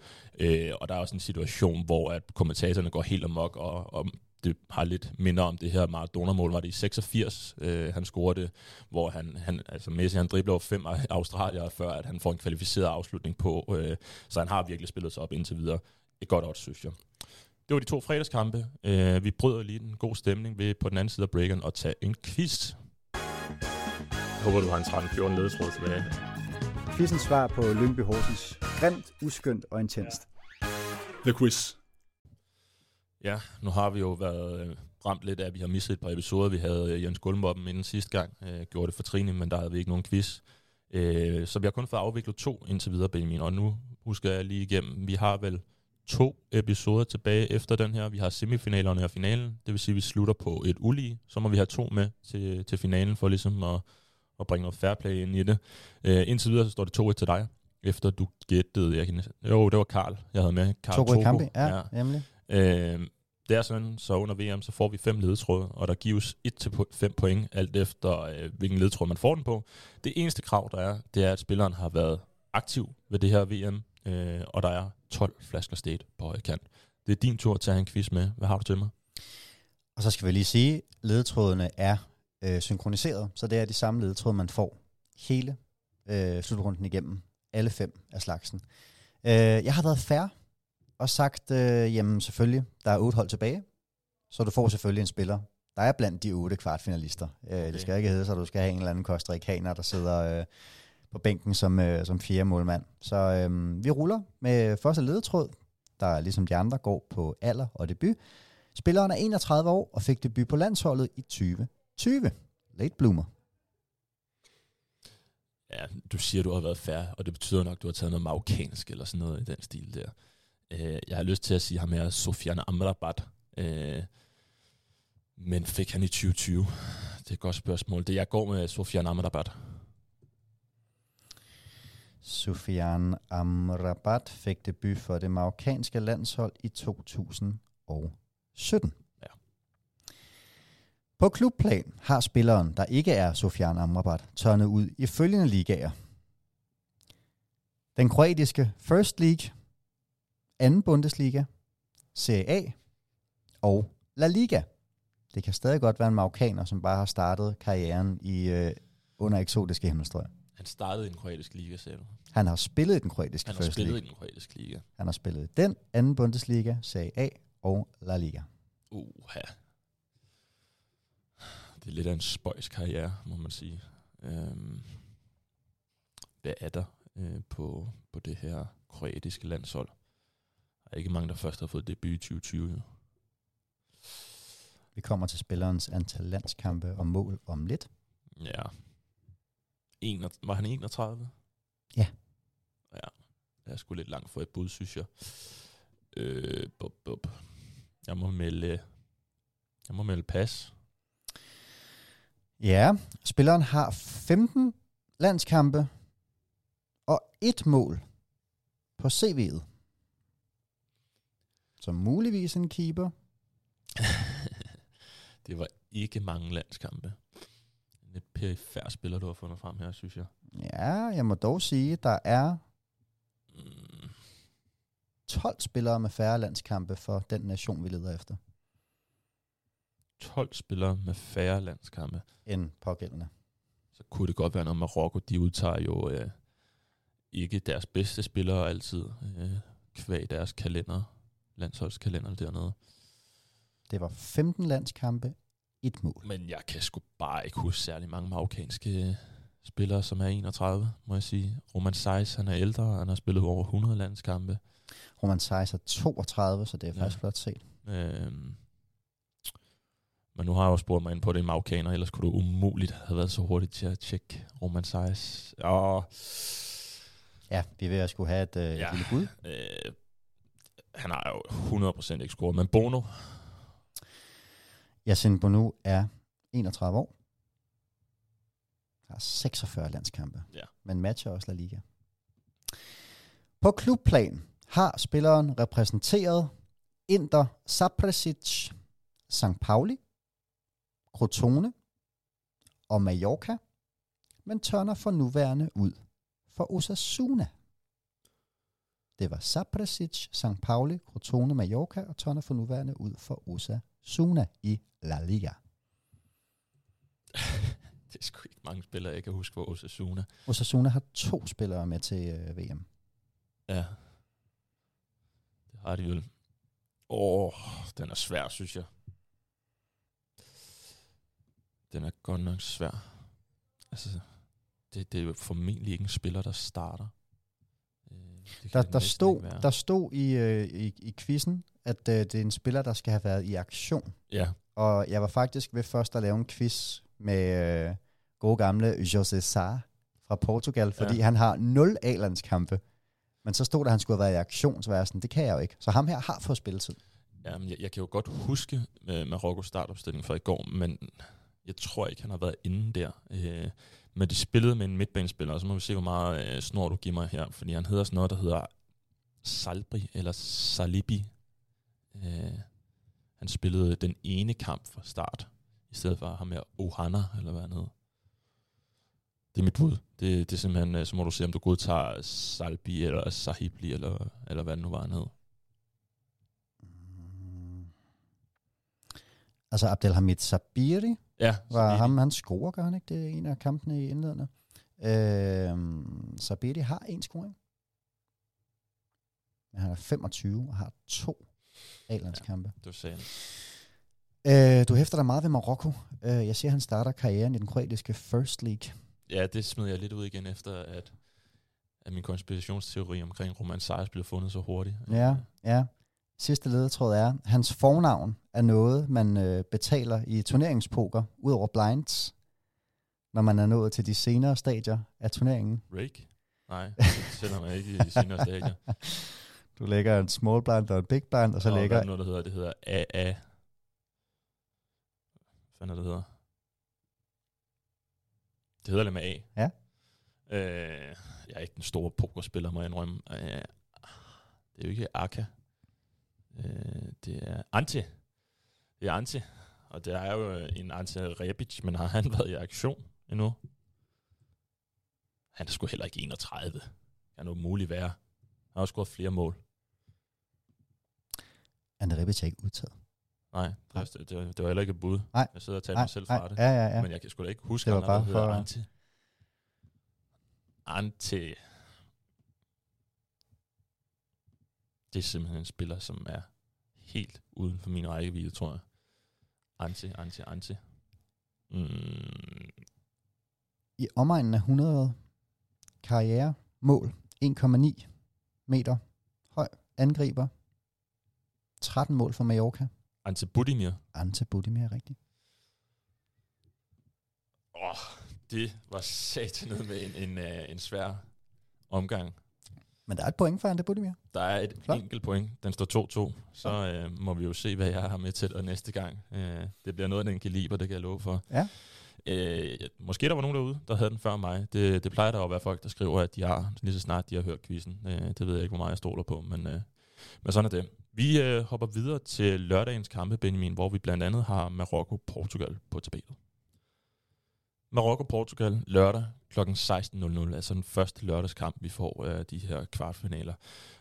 Og der er også en situation, hvor at kommentatorerne går helt amok, og det har lidt minder om det her Maradona-mål, var det i 86, han scorede det, hvor han Messi, han dribler 5 australier, før at han får en kvalificeret afslutning på, så han har virkelig spillet sig op indtil videre. Et godt odds, synes jeg. Det var de 2 fredagskampe. Vi bryder lige en god stemning ved på den anden side af breakeren og tage en quiz. Jeg håber, du har en 13-14 ledetråd tilbage. Quizens svar på Lyngby Horsens. Grimt, uskyndt og intenst. Ja. The quiz. Ja, nu har vi jo været ramt lidt af, at vi har misset et par episoder. Vi havde Jens Guldmoppen inden sidste gang, gjorde det for Trine, men der havde vi ikke nogen quiz. Så vi har kun fået afviklet 2 indtil videre, Benjamin, og nu husker jeg lige igennem. Vi har vel 2 episoder tilbage efter den her. Vi har semifinalerne og finalen, det vil sige, at vi slutter på et ulige. Så må vi have 2 med til finalen for ligesom at bringe noget fair play ind i det. Indtil videre så står det 2-1 til dig, efter du gættede. Det var Karl, jeg havde med. Karl Togo. Kampe, ja, nemlig. Det er sådan, så under VM, så får vi 5 ledetråde, og der gives 1-5 point, alt efter hvilken ledetråd man får den på. Det eneste krav, der er, det er, at spilleren har været aktiv ved det her VM, og der er 12 flasker sted på højre kant. Det er din tur at tage en quiz med. Hvad har du til mig? Og så skal vi lige sige, ledetrådene er synkroniseret, så det er de samme ledetråde, man får hele slutrunden igennem. Alle 5 af slagsen. Jeg har været fair og sagt, jamen selvfølgelig, der er 8 hold tilbage, så du får selvfølgelig en spiller, der er blandt de 8 kvartfinalister. Okay. Det skal ikke hedde, så du skal have en eller anden costa-ricaner, der sidder på bænken som fjerde målmand. Så vi ruller med første ledetråd, der ligesom de andre går på alder og debut. Spilleren er 31 år og fik debut på landsholdet i 2020. Late bloomer. Ja, du siger, du har været fair, og det betyder nok, du har taget noget marokkansk eller sådan noget i den stil der. Jeg har lyst til at sige ham her, Sofiane Amrabat. Men fik han i 2020? Det er et godt spørgsmål. Det jeg går med Sofyan Amrabat. Sofyan Amrabat fik debut for det marokkanske landshold i 2017. Ja. På klubplan har spilleren, der ikke er Sofyan Amrabat, tørnet ud i følgende ligaer. Den kroatiske First League, 2. Bundesliga, Serie A og La Liga. Det kan stadig godt være en marokkaner, som bare har startet karrieren i under eksotiske himmelstrøg. Han startede i den kroatiske liga, sagde du? Han har spillet i den kroatiske første liga. Han har spillet i den 2. Bundesliga, Serie A og La Liga. Uha. Det er lidt af en spøjs karriere, må man sige. Hvad er der på det her kroatiske landshold? Der er ikke mange, der først har fået debut i 2020, jo. Vi kommer til spillerens antal landskampe og mål om lidt. Ja. Var han 31? Ja. Ja, jeg er sgu lidt langt for et bud, synes jeg. Jeg må melde pas. Ja, spilleren har 15 landskampe og 1 mål på CV'et. Så muligvis en keeper. Det var ikke mange landskampe. En perifær spiller, du har fundet frem her, synes jeg. Ja, jeg må dog sige, der er 12 spillere med færre landskampe for den nation, vi leder efter. 12 spillere med færre landskampe? End pågældende. Så kunne det godt være noget, Marokko, de udtager jo ikke deres bedste spillere altid, kvæg deres kalender, landsholdskalender dernede. Det var 15 landskampe, 1 mål. Men jeg kan sgu bare ikke huske særlig mange marokkanske spillere, som er 31, må jeg sige. Roman Saiz, han er ældre, han har spillet over 100 landskampe. Roman Saiz er 32, så det er faktisk flot set. Men nu har jeg jo spurgt mig ind på, det er marokkaner, ellers kunne du umuligt have været så hurtigt til at tjekke Roman Saiz. Ja, vi vil skulle have et lille bud. Han har jo 100% ikke scoret, men Bono... Yassine Bono er 31 år. Har 46 landskampe. Ja. Men matcher også La Liga. På klubplan har spilleren repræsenteret Inter Zaprasic, St. Pauli, Crotone og Mallorca, men tørner for nuværende ud for Osasuna. Det var Zaprasic, St. Pauli, Crotone, Mallorca og tørner for nuværende ud for Osasuna i La Liga. Det er sgu ikke mange spillere, jeg kan huske for Osasuna. Osasuna har 2 spillere med til VM. Ja. Det har de jo. Den er svær, synes jeg. Den er godt nok svær. Altså, det er jo formentlig ikke en spiller, der starter. Der stod i quizzen, at det er en spiller, der skal have været i aktion. Ja. Og jeg var faktisk ved først at lave en quiz med gode gamle José Sá fra Portugal, fordi han har 0 A-landskampe. Men så stod der, at han skulle have været i aktion, så var jeg sådan, det kan jeg jo ikke. Så ham her har fået spilletid. Jamen, jeg kan jo godt huske Marokkos startopstilling fra i går, men jeg tror ikke, han har været inde der. Men de spillede med en midtbanespiller, og så må vi se, hvor meget snor du giver mig her. Fordi han hedder sådan noget, der hedder Salbri eller Salibi. Han spillede den ene kamp fra start, i stedet for ham her Ohana, eller hvad han hed. Det er mit bud. Det er simpelthen, så må du se, om du godtager Salbi eller Sahibli, eller hvad det nu var, han hed. Altså Abdelhamid Sabiri? Ja, var ham, han scorer, gør han ikke? Det er en af kampene i indledende. Sabedi har 1 scoring. Men han er 25 og har 2 A-landskampe. Ja, du hæfter dig meget ved Marokko. Jeg ser, han starter karrieren i den kroatiske First League. Ja, det smed jeg lidt ud igen efter, at min konspirationsteori omkring Roman Saiz blev fundet så hurtigt. Ja. Sidste ledetråd er, hans fornavn er noget, man betaler i turneringspoker, ud over blinds, når man er nået til de senere stadier af turneringen. Rake? Nej, det sælger man ikke i de senere stadier. Du lægger en small blind og en big blind, og så lægger... Der er noget, der hedder AA. Hvad fanden det hedder? Det hedder det med A. Ja. Jeg er ikke den store pokerspiller, må jeg indrømme. Det er jo ikke Arca. Det er Ante. Det er Ante. Og det er jo en Ante Rebic, men har han været i aktion endnu? Han er sgu heller ikke 31. Kan noget muligt være. Han har også scoret flere mål. Ante Rebic er ikke udtaget. Nej, det var heller ikke et bud. Nej. Jeg sidder og tager mig selv fra det. Ja. Men jeg kan sgu da ikke huske, at han hedder Ante. Ante. Det er simpelthen en spiller, som er helt uden for min rækkevidde, tror jeg. Ante. I omegnen af 100 karriere, mål, 1,9 meter, høj, angriber, 13 mål for Mallorca. Ante Budimir. Ante Budimir, rigtigt. Det var satanet med en svær omgang. Men der er et point for Ante Budimir. Der er et enkelt point. Den står 2-2. Så må vi jo se, hvad jeg har med til dig næste gang. Det bliver noget af den kaliber, det kan jeg love for. Ja. Måske der var nogen derude, der havde den før mig. Det plejer der jo at være folk, der skriver, at de har, lige så snart de har hørt quizzen. Det ved jeg ikke, hvor meget jeg stoler på, men sådan er det. Vi hopper videre til lørdagens kampe, Benjamin, hvor vi blandt andet har Marokko-Portugal på tapetet. Marokko-Portugal lørdag kl. 16.00, altså den første lørdagskamp, vi får af de her kvartfinaler.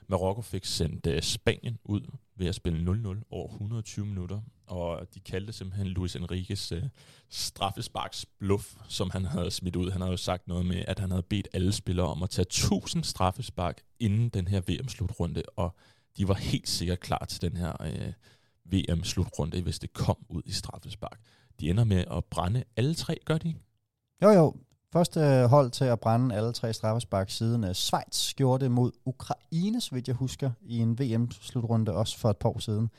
Marokko fik sendt Spanien ud ved at spille 0-0 over 120 minutter, og de kaldte simpelthen Luis Enriques straffesparksbluff, som han havde smidt ud. Han havde jo sagt noget med, at han havde bedt alle spillere om at tage 1000 straffespark inden den her VM-slutrunde, og de var helt sikkert klar til den her VM-slutrunde, hvis det kom ud i straffespark. De ender med at brænde alle tre, gør de? Jo. Første hold til at brænde alle tre straffespark siden Schweiz gjorde det mod Ukraine, så vidt jeg husker, i en VM-slutrunde også for et par år siden.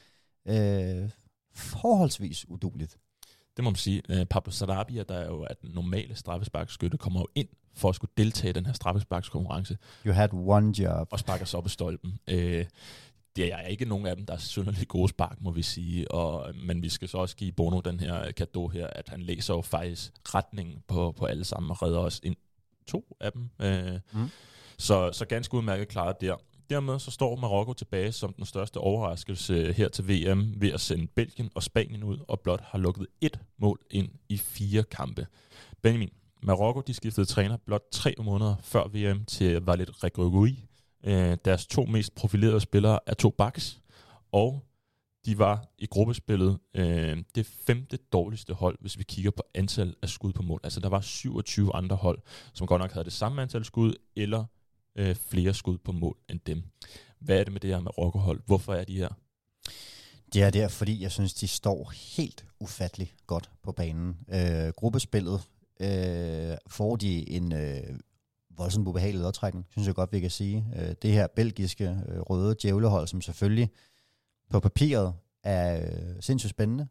Forholdsvis udueligt. Det må man sige. Pablo Sarabia, der er jo at den normale straffesparkskytte, kommer jo ind for at skulle deltage i den her straffesparkskonkurrence. You had one job. Og sparker sig op i stolpen. Det er ikke nogen af dem, der er synderligt gode spark, må vi sige. Men vi skal så også give Bono den her cadeau her, at han læser jo faktisk retningen på alle sammen og redder os ind to af dem. Så ganske udmærket klaret der. Dermed så står Marokko tilbage som den største overraskelse her til VM ved at sende Belgien og Spanien ud, og blot har lukket et mål ind i 4 kampe. Benjamin, Marokko de skiftede træner blot 3 måneder før VM til Walid Regragui. Deres 2 mest profilerede spillere er 2 backs, og de var i gruppespillet det 5. dårligste hold, hvis vi kigger på antal af skud på mål. Altså der var 27 andre hold, som godt nok havde det samme antal skud, eller flere skud på mål end dem. Hvad er det med det her Marokko-hold? Hvorfor er de her? Det er der, fordi jeg synes, de står helt ufatteligt godt på banen. Gruppespillet får de en voldsomt ubehagelig lodtrækning, synes jeg godt, vi kan sige. Det her belgiske røde djævlehold, som selvfølgelig på papiret er sindssygt spændende,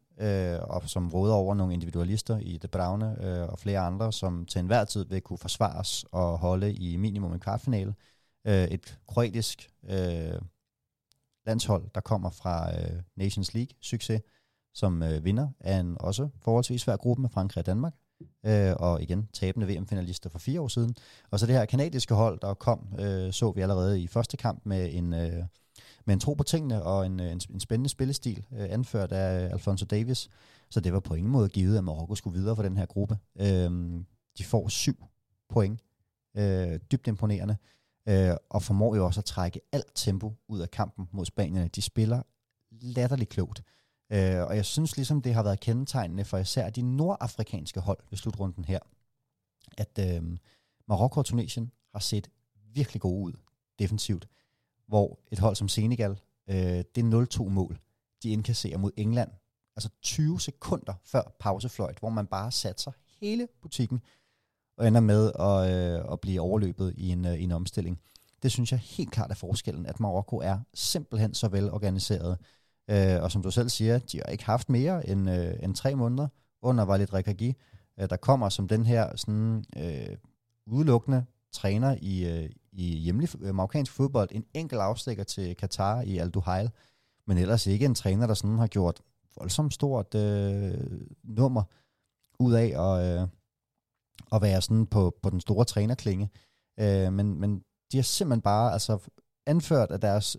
og som råder over nogle individualister i De Bruyne og flere andre, som til enhver tid vil kunne forsvares og holde i minimum en kvartfinale. Et kroatisk landshold, der kommer fra Nations League-succes, som vinder af en også forholdsvis svær gruppe med Frankrig og Danmark, og igen tabende VM-finalister for 4 år siden. Og så det her kanadiske hold, der kom, så vi allerede i første kamp med en tro på tingene og en spændende spillestil, anført af Alphonso Davies. Så det var på ingen måde givet, at Marokko skulle videre for den her gruppe. De får 7 point. Dybt imponerende. Og formår jo også at trække alt tempo ud af kampen mod Spanierne. De spiller latterligt klogt. Og jeg synes ligesom, det har været kendetegnende for især de nordafrikanske hold ved slutrunden her, at Marokko og Tunesien har set virkelig gode ud defensivt, hvor et hold som Senegal, det er 0-2 mål, de indkasserer mod England, altså 20 sekunder før pausefløjt, hvor man bare satser hele butikken og ender med at blive overløbet i en omstilling. Det synes jeg helt klart er forskellen, at Marokko er simpelthen så velorganiseret. Og som du selv siger, de har ikke haft mere end 3 måneder under Walid Regragui, der kommer som den her sådan, udelukkende træner i hjemlig marokkansk fodbold. En enkelt afstikker til Katar i Al-Duhail, men ellers ikke en træner, der sådan har gjort voldsomt stort nummer ud af at være sådan på den store trænerklinge. Men de har simpelthen bare altså anført af deres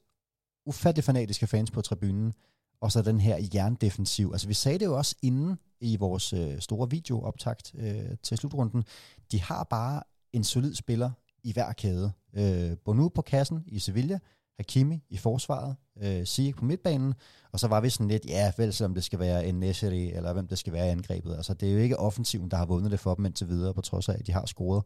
ufattelig fanatiske fans på tribunen, og så den her jerndefensiv. Altså vi sagde det jo også inden i vores store videooptakt til slutrunden. De har bare en solid spiller i hver kæde. Bonu på kassen i Sevilla, Hakimi i forsvaret, Ziyech på midtbanen, og så var vi sådan lidt, ja, vel selvom det skal være en Nesiri, eller hvem det skal være i angrebet. Altså det er jo ikke offensiven, der har vundet det for dem indtil videre, på trods af, at de har scoret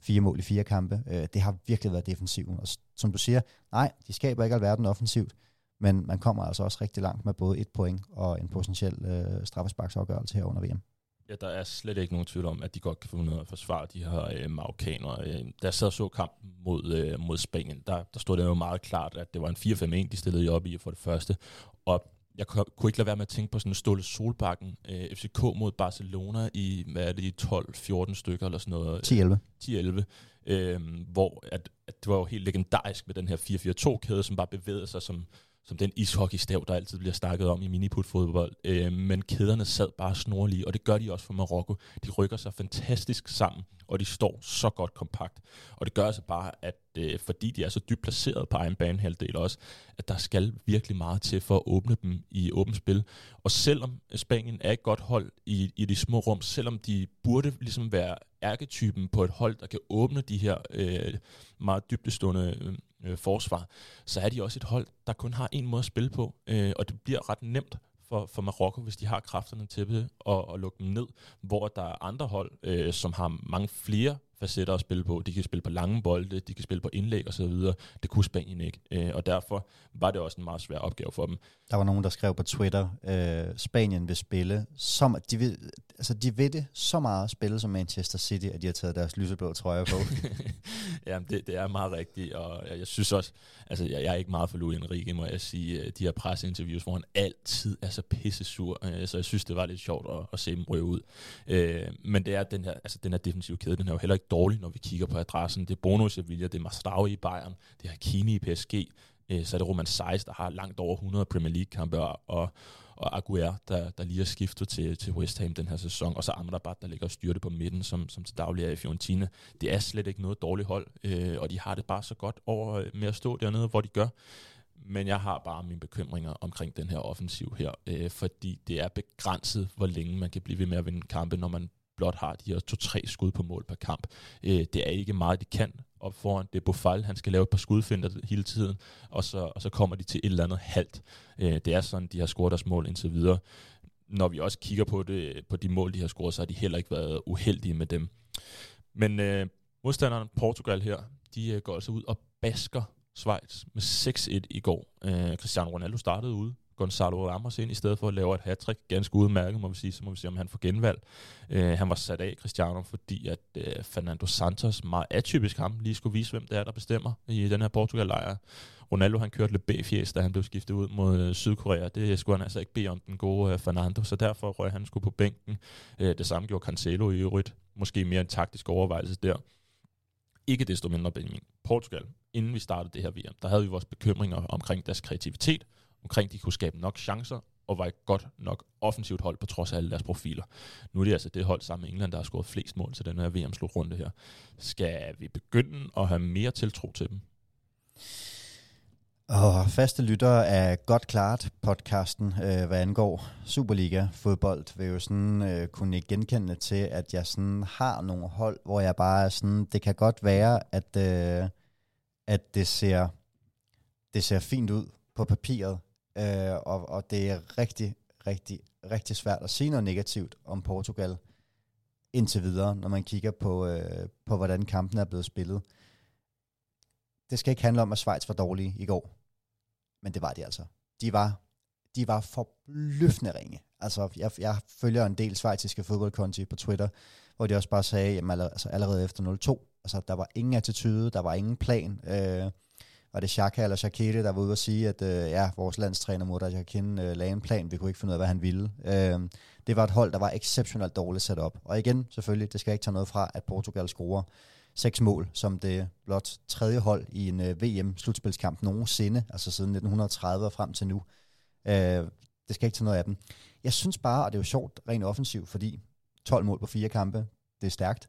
4 mål i 4 kampe. Det har virkelig været defensiven. Og som du siger, nej, de skaber ikke alverden offensivt, men man kommer altså også rigtig langt med både 1 point og en potentiel straffesparksafgørelse her under VM. Ja, der er slet ikke nogen tvivl om, at de godt kan få noget at forsvare de her marokkanere. Da jeg sad og så kampen mod Spanien, der stod det jo meget klart, at det var en 4-5-1, de stillede op i for det første. Og jeg kunne ikke lade være med at tænke på sådan en Ståle Solbakken, FCK mod Barcelona i, hvad er det, i 12-14 stykker eller sådan noget? 10-11. Hvor at det var jo helt legendarisk med den her 4-4-2-kæde, som bare bevægede sig som den ishockeystav, der altid bliver snakket om i miniputfodbold. Men kæderne sad bare snorlige, og det gør de også for Marokko. De rykker sig fantastisk sammen, og de står så godt kompakt. Og det gør altså bare, at fordi de er så dybt placeret på egen banehalvdel også, at der skal virkelig meget til for at åbne dem i åbent spil. Og selvom Spanien er et godt hold i de små rum, selvom de burde ligesom være ærketypen på et hold, der kan åbne de her meget dybdestående forsvar, så er de også et hold, der kun har en måde at spille på, og det bliver ret nemt for Marokko, hvis de har kræfterne til det, og lukke dem ned, hvor der er andre hold, som har mange flere facetter at spille på. De kan spille på lange bolde, de kan spille på indlæg og så videre. Det kunne Spanien ikke, og derfor var det også en meget svær opgave for dem. Der var nogen, der skrev på Twitter, Spanien vil spille, som de ved det så meget at spille som Manchester City, at de har taget deres lyseblå trøjer på. Jamen, det er meget rigtigt, og jeg synes også, altså jeg er ikke meget for Luis Enrique, må jeg sige, de her presseinterviews, hvor han altid er så pissesur, så jeg synes, det var lidt sjovt at se dem røve ud. Men det er den her defensive kæde, den er jo heller ikke dårlig, når vi kigger på adressen. Det er Bono i Sevilla, det er Masraoui i Bayern, det er Hakimi i PSG, så er det Roman Saiz, der har langt over 100 Premier League-kampe, og Aguero, der lige er skiftet til West Ham den her sæson, og så Amrabat, der ligger og styrer det på midten, som til daglig er i Fiorentina. Det er slet ikke noget dårligt hold, og de har det bare så godt over med at stå dernede, hvor de gør. Men jeg har bare mine bekymringer omkring den her offensiv her, fordi det er begrænset, hvor længe man kan blive ved med at vinde kampe, når man blot har de her 2-3 skud på mål per kamp. Det er ikke meget, de kan op foran. Det er Bofal, han skal lave et par skudfinder hele tiden, og så kommer de til et eller andet halvt. Det er sådan, de har scoret deres mål indtil videre. Når vi også kigger på de mål, de har scoret, så har de heller ikke været uheldige med dem. Men modstanderen Portugal her, de går altså ud og basker Schweiz med 6-1 i går. Cristiano Ronaldo startede ude. Gonzalo Ramos ind, i stedet for at lave et hat-trick, ganske udmærket, må vi sige, så må vi se, om han får genvalg. Han var sat af, Cristiano, fordi at Fernando Santos, meget atypisk ham, lige skulle vise, hvem det er, der bestemmer i den her Portugal-lejr. Ronaldo, han kørte lidt B-fjæs, da han blev skiftet ud mod Sydkorea. Det skulle han altså ikke bede om, den gode Fernando, så derfor røg han skulle på bænken. Det samme gjorde Cancelo i øvrigt. Måske mere en taktisk overvejelse der. Ikke desto mindre, Benjamin. Portugal, inden vi startede det her VM, der havde vi vores bekymringer omkring deres kreativitet, omkring de kunne skabe nok chancer, og var et godt nok offensivt hold, på trods af alle deres profiler. Nu er det altså det hold sammen med England, der har scoret flest mål til den her VM-slutrunde her. Skal vi begynde at have mere tiltro til dem? Og faste lyttere er godt klart podcasten, hvad angår Superliga-fodbold, vil jo sådan kunne ikke genkende til, at jeg sådan har nogle hold, hvor jeg bare er sådan, det kan godt være, at det ser fint ud på papiret, og det er rigtig, rigtig, rigtig svært at sige noget negativt om Portugal indtil videre, når man kigger på hvordan kampen er blevet spillet. Det skal ikke handle om, at Schweiz var dårlige i går, men det var de altså. De var forbløffende ringe. Altså, jeg følger en del schweiziske fodboldkonti på Twitter, hvor de også bare sagde, jamen, altså, allerede efter 0-2, altså, der var ingen attitude, der var ingen plan. Var det Xhaka eller Xhakiri, der var ude og sige, at vores landstræner Murat Yakin lagde en plan, vi kunne ikke finde ud af, hvad han ville. Det var et hold, der var exceptionelt dårligt sat op. Og igen, selvfølgelig, det skal ikke tage noget fra, at Portugal scorer 6 mål, som det blot tredje hold i en VM-slutspilskamp nogensinde, altså siden 1930 og frem til nu. Det skal ikke tage noget af dem. Jeg synes bare, og det er jo sjovt rent offensivt, fordi 12 mål på 4 kampe, det er stærkt.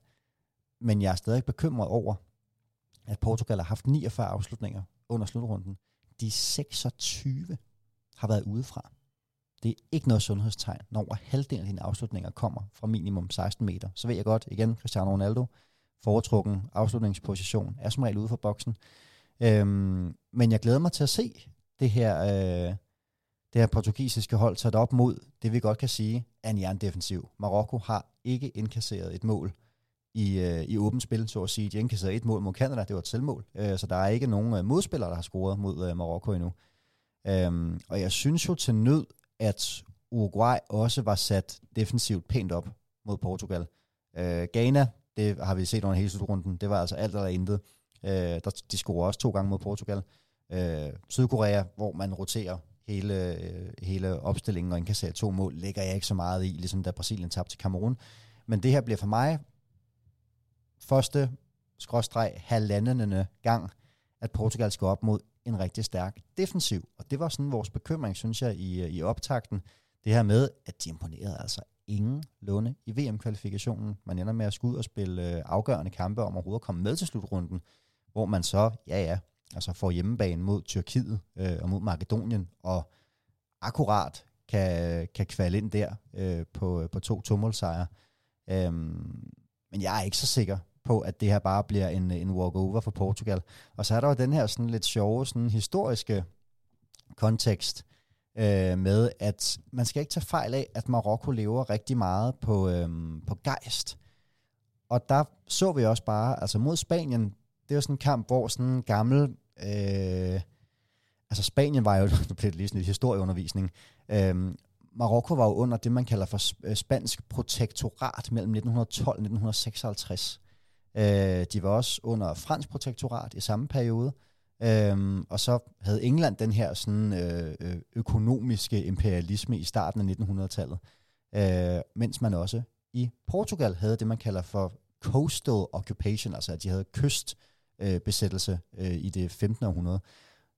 Men jeg er stadig bekymret over, at Portugal har haft 49 afslutninger under slutrunden. De 26 har været udefra. Det er ikke noget sundhedstegn, når over halvdelen af dine afslutninger kommer fra minimum 16 meter. Så ved jeg godt, igen, Cristiano Ronaldo, foretrukken afslutningsposition, er som regel ude for boksen. Men jeg glæder mig til at se det her portugisiske hold taget op mod det, vi godt kan sige, er en jerndefensiv. Marokko har ikke indkasseret et mål i åbent spil, så at sige. De indkasserede et mål mod Canada, det var et selvmål. Så der er ikke nogen modspillere, der har scoret mod Marokko endnu. Og jeg synes jo til nød, at Uruguay også var sat defensivt pænt op mod Portugal. Ghana, det har vi set under hele slutrunden, det var altså alt eller intet. De scorede også 2 gange mod Portugal. Sydkorea, hvor man roterer hele opstillingen og indkasserer 2 mål, lægger jeg ikke så meget i, ligesom da Brasilien tabte til Kamerun. Men det her bliver for mig første /halvandendende gang, at Portugal skal op mod en rigtig stærk defensiv. Og det var sådan vores bekymring, synes jeg, i optakten. Det her med, at de imponerede altså ingenlunde i VM-kvalifikationen. Man ender med at skulle ud og spille afgørende kampe om overhovedet at komme med til slutrunden, hvor man så, altså får hjemmebane mod Tyrkiet og mod Makedonien, og akkurat kan kvalde ind der på 2 tumultsejre. Men jeg er ikke så sikker på, at det her bare bliver en walkover for Portugal. Og så er der jo den her sådan lidt sjove sådan historiske kontekst med, at man skal ikke tage fejl af, at Marokko lever rigtig meget på gejst. Og der så vi også bare, altså mod Spanien, det var sådan en kamp, hvor sådan en gammel... altså Spanien var jo... Nu blev det lige sådan en historieundervisning. Marokko var jo under det, man kalder for spansk protektorat mellem 1912 og 1956. De var også under fransk protektorat i samme periode. Og så havde England den her sådan økonomiske imperialisme i starten af 1900-tallet. Mens man også i Portugal havde det, man kalder for coastal occupation, altså at de havde kystbesættelse i det 15. århundrede.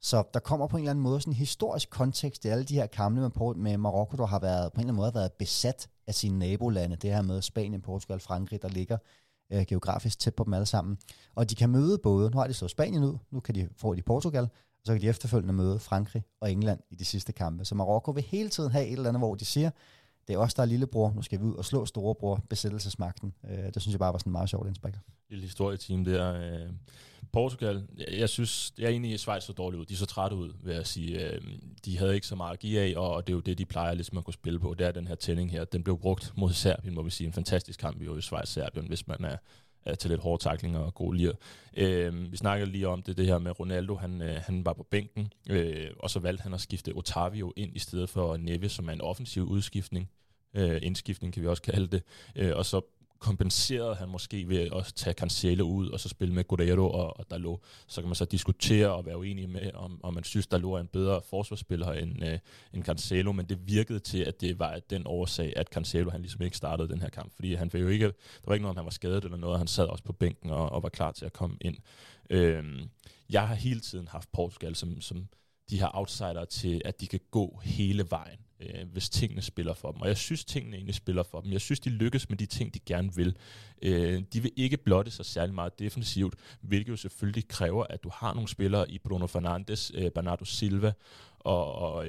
Så der kommer på en eller anden måde sådan en historisk kontekst i alle de her kampe med Marokko, der har været, på en eller anden måde været besat af sine nabolande. Det her med Spanien, Portugal, Frankrig, der ligger geografisk tæt på dem alle sammen. Og de kan møde både, nu har de slået Spanien ud, nu kan de få det i Portugal, og så kan de efterfølgende møde Frankrig og England i de sidste kampe. Så Marokko vil hele tiden have et eller andet, hvor de siger, det er også der er lillebror, nu skal vi ud og slå storebror, besættelsesmagten. Det synes jeg bare var sådan meget sjovt indsprækker. Lille historieteam der. Portugal, jeg synes, jeg er egentlig, at Schweiz så dårligt ud. De så trætte ud, vil jeg sige. De havde ikke så meget at give af, og det er jo det, de plejer ligesom at kunne spille på. Det er den her tænding her. Den blev brugt mod Serbien, må vi sige. En fantastisk kamp i Schweiz-Serbien, hvis man er til lidt hårde taklinger og gode lir. Vi snakkede lige om det her med Ronaldo, han var på bænken, og så valgte han at skifte Otavio ind i stedet for Neves, som er en offensiv udskiftning, indskiftning kan vi også kalde det, og så kompenserede han måske ved at tage Cancelo ud, og så spille med Guerrero og Dalot. Så kan man så diskutere og være uenig med, om man synes, Dalot er en bedre forsvarsspiller end Cancelo, men det virkede til, at det var den årsag, at Cancelo han ligesom ikke startede den her kamp, fordi han jo ikke, der var ikke noget, om han var skadet eller noget, han sad også på bænken og var klar til at komme ind. Jeg har hele tiden haft Portugal som de her outsider til, at de kan gå hele vejen, hvis tingene spiller for dem. Og jeg synes, tingene egentlig spiller for dem. Jeg synes, de lykkes med de ting, de gerne vil. De vil ikke blotte sig særlig meget defensivt, hvilket jo selvfølgelig kræver, at du har nogle spillere i Bruno Fernandes, Bernardo Silva og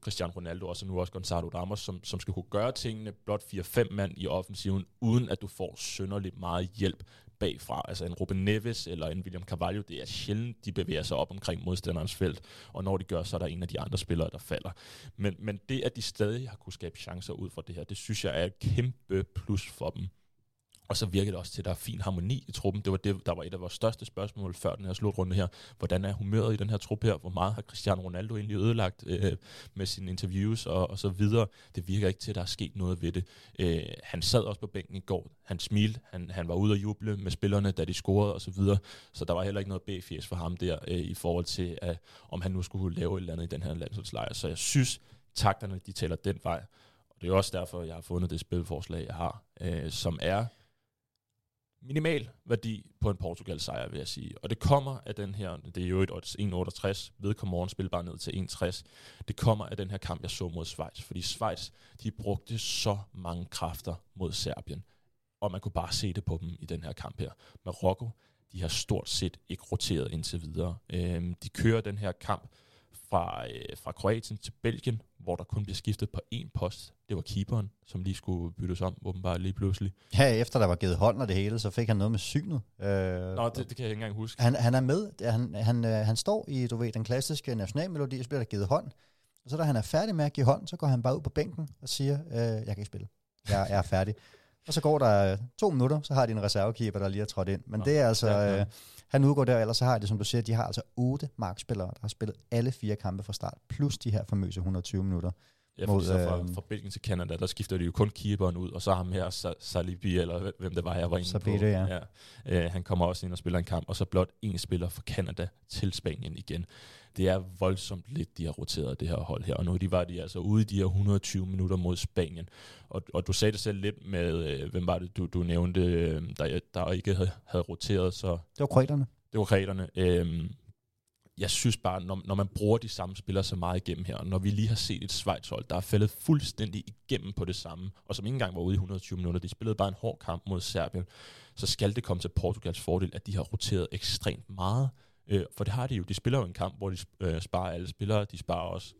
Cristiano Ronaldo, og så nu også Gonzalo Ramos, som skal kunne gøre tingene blot 4-5 mand i offensiven, uden at du får synderligt meget hjælp bagfra. Altså en Ruben Neves eller en William Carvalho, det er sjældent, de bevæger sig op omkring modstanderens felt, og når de gør, så er der en af de andre spillere, der falder. Men det, at de stadig har kunne skabe chancer ud fra det her, det synes jeg er et kæmpe plus for dem. Og så virker det også til, at der er fin harmoni i truppen. Det var det, der var et af vores største spørgsmål før den her slutrunde her. Hvordan er humøret i den her trup her? Hvor meget har Cristiano Ronaldo egentlig ødelagt med sine interviews og så videre? Det virker ikke til, at der er sket noget ved det. Han sad også på bænken i går. Han smilte. Han var ude og juble med spillerne, da de scorede og så videre. Så der var heller ikke noget bfs for ham der i forhold til, om han nu skulle lave et eller andet i den her landsholdslejr. Så jeg synes, takterne de taler den vej. Og det er også derfor, jeg har fundet det spilforslag, jeg har, som er... minimal værdi på en Portugal sejr, vil jeg sige. Og det kommer af den her, det er jo et odds 1,68, vedkom morgen spilbar ned til 1,60. Det kommer af den her kamp, jeg så mod Schweiz, fordi Schweiz, de brugte så mange kræfter mod Serbien, og man kunne bare se det på dem i den her kamp her. Marokko, de har stort set ikke roteret indtil videre. De kører den her kamp fra Kroatien til Belgien, hvor der kun blev skiftet på én post. Det var keeperen, som lige skulle byttes om, åbenbart lige pludselig. Ja, efter der var givet hånd og det hele, så fik han noget med synet. Nå, det kan jeg ikke engang huske. Han er med. Han står i, du ved, den klassiske nationalmelodi, og så bliver der givet hånd. Og så da han er færdig med at give hånd, så går han bare ud på bænken og siger, jeg kan ikke spille. Jeg er færdig. Og så går der 2 minutter, så har de en reservekeeper, der lige er trådt ind. Men det er altså... Ja. Han udgår der, ellers så har de, som du siger, de har altså 8 markspillere, der har spillet alle 4 kampe fra start, plus de her famøse 120 minutter. Ja, mod, så fra Belgien til Canada, der skifter de jo kun keeperen ud, og så ham her, Salibi, eller hvem det var, jeg var inde på. Ja. Han kommer også ind og spiller en kamp, og så blot 1 spiller fra Canada til Spanien igen. Det er voldsomt lidt, de har roteret det her hold her, og nu var de altså ude i de her 120 minutter mod Spanien. Og du sagde det selv lidt med, hvem var det, du nævnte, der ikke havde roteret? Så det var kroaterne. Jeg synes bare, når man bruger de samme spillere så meget igennem her, når vi lige har set et Schweiz-hold, der er faldet fuldstændig igennem på det samme, og som ikke engang var ude i 120 minutter, de spillede bare en hård kamp mod Serbien, så skal det komme til Portugals fordel, at de har roteret ekstremt meget. For det har de jo. De spiller jo en kamp, hvor de sparer alle spillere. De sparer også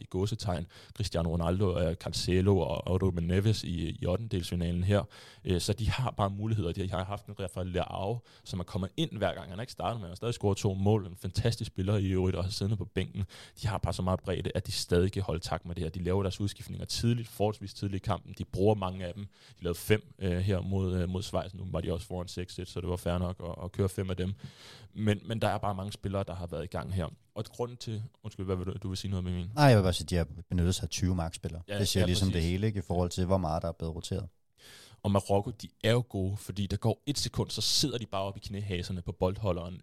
i gåsetegn Cristiano Ronaldo, Cancelo og Ruben Neves i 8-delsfinalen her. Så de har bare muligheder. De har haft en Rafael Leao, som er kommet ind hver gang. Han har ikke startet, men han har stadig scoret 2 mål. En fantastisk spiller i øvrigt, og har siddende på bænken. De har bare så meget bredde, at de stadig kan holde takt med det her. De laver deres udskiftninger tidligt, forholdsvis tidligt i kampen. De bruger mange af dem. De lavede 5 her mod Schweiz. Nu var de også foran 6-1, så det var fair nok at køre 5 af dem. Men der er bare mange spillere, der har været i gang her. Og grunden til... Undskyld, hvad vil du vil sige noget med min? Nej, jeg vil bare sige, at de har benyttet sig af 20 markspillere. Ja, det siger ligesom præcis. Det hele, ikke, i forhold til, hvor meget der er blevet roteret. Og Marokko, de er jo gode, fordi der går 1 sekund, så sidder de bare oppe i knæhaserne på boldholderen.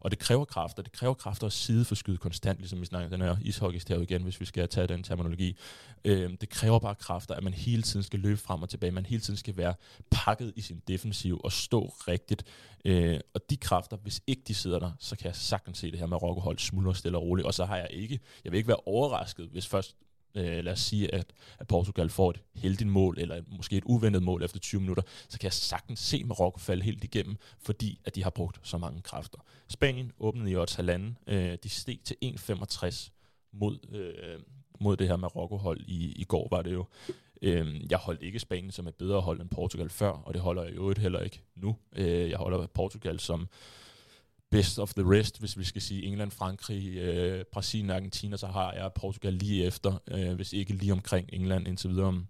Og det kræver kræfter. Det kræver kræfter at sideforskyde konstant, ligesom vi snakker den her ishockeystav igen, hvis vi skal tage den terminologi. Det kræver bare kræfter, at man hele tiden skal løbe frem og tilbage. Man hele tiden skal være pakket i sin defensiv og stå rigtigt. Og de kræfter, hvis ikke de sidder der, så kan jeg sagtens se det her Marokko-hold smuldre stille og roligt. Og så har jeg vil ikke være overrasket, hvis først lad os sige, at Portugal får et heldigt mål, eller måske et uventet mål efter 20 minutter, så kan jeg sagtens se Marokko falde helt igennem, fordi at de har brugt så mange kræfter. Spanien åbnede i odds 1,5. De steg til 1,65 mod det her Marokko-hold i går, var det jo. Jeg holdt ikke Spanien som et bedre hold end Portugal før, og det holder jeg i øvrigt heller ikke nu. Jeg holder Portugal som best of the rest, hvis vi skal sige England, Frankrig, Brasilien og Argentina, så har jeg Portugal lige efter, hvis ikke lige omkring England indtil videre.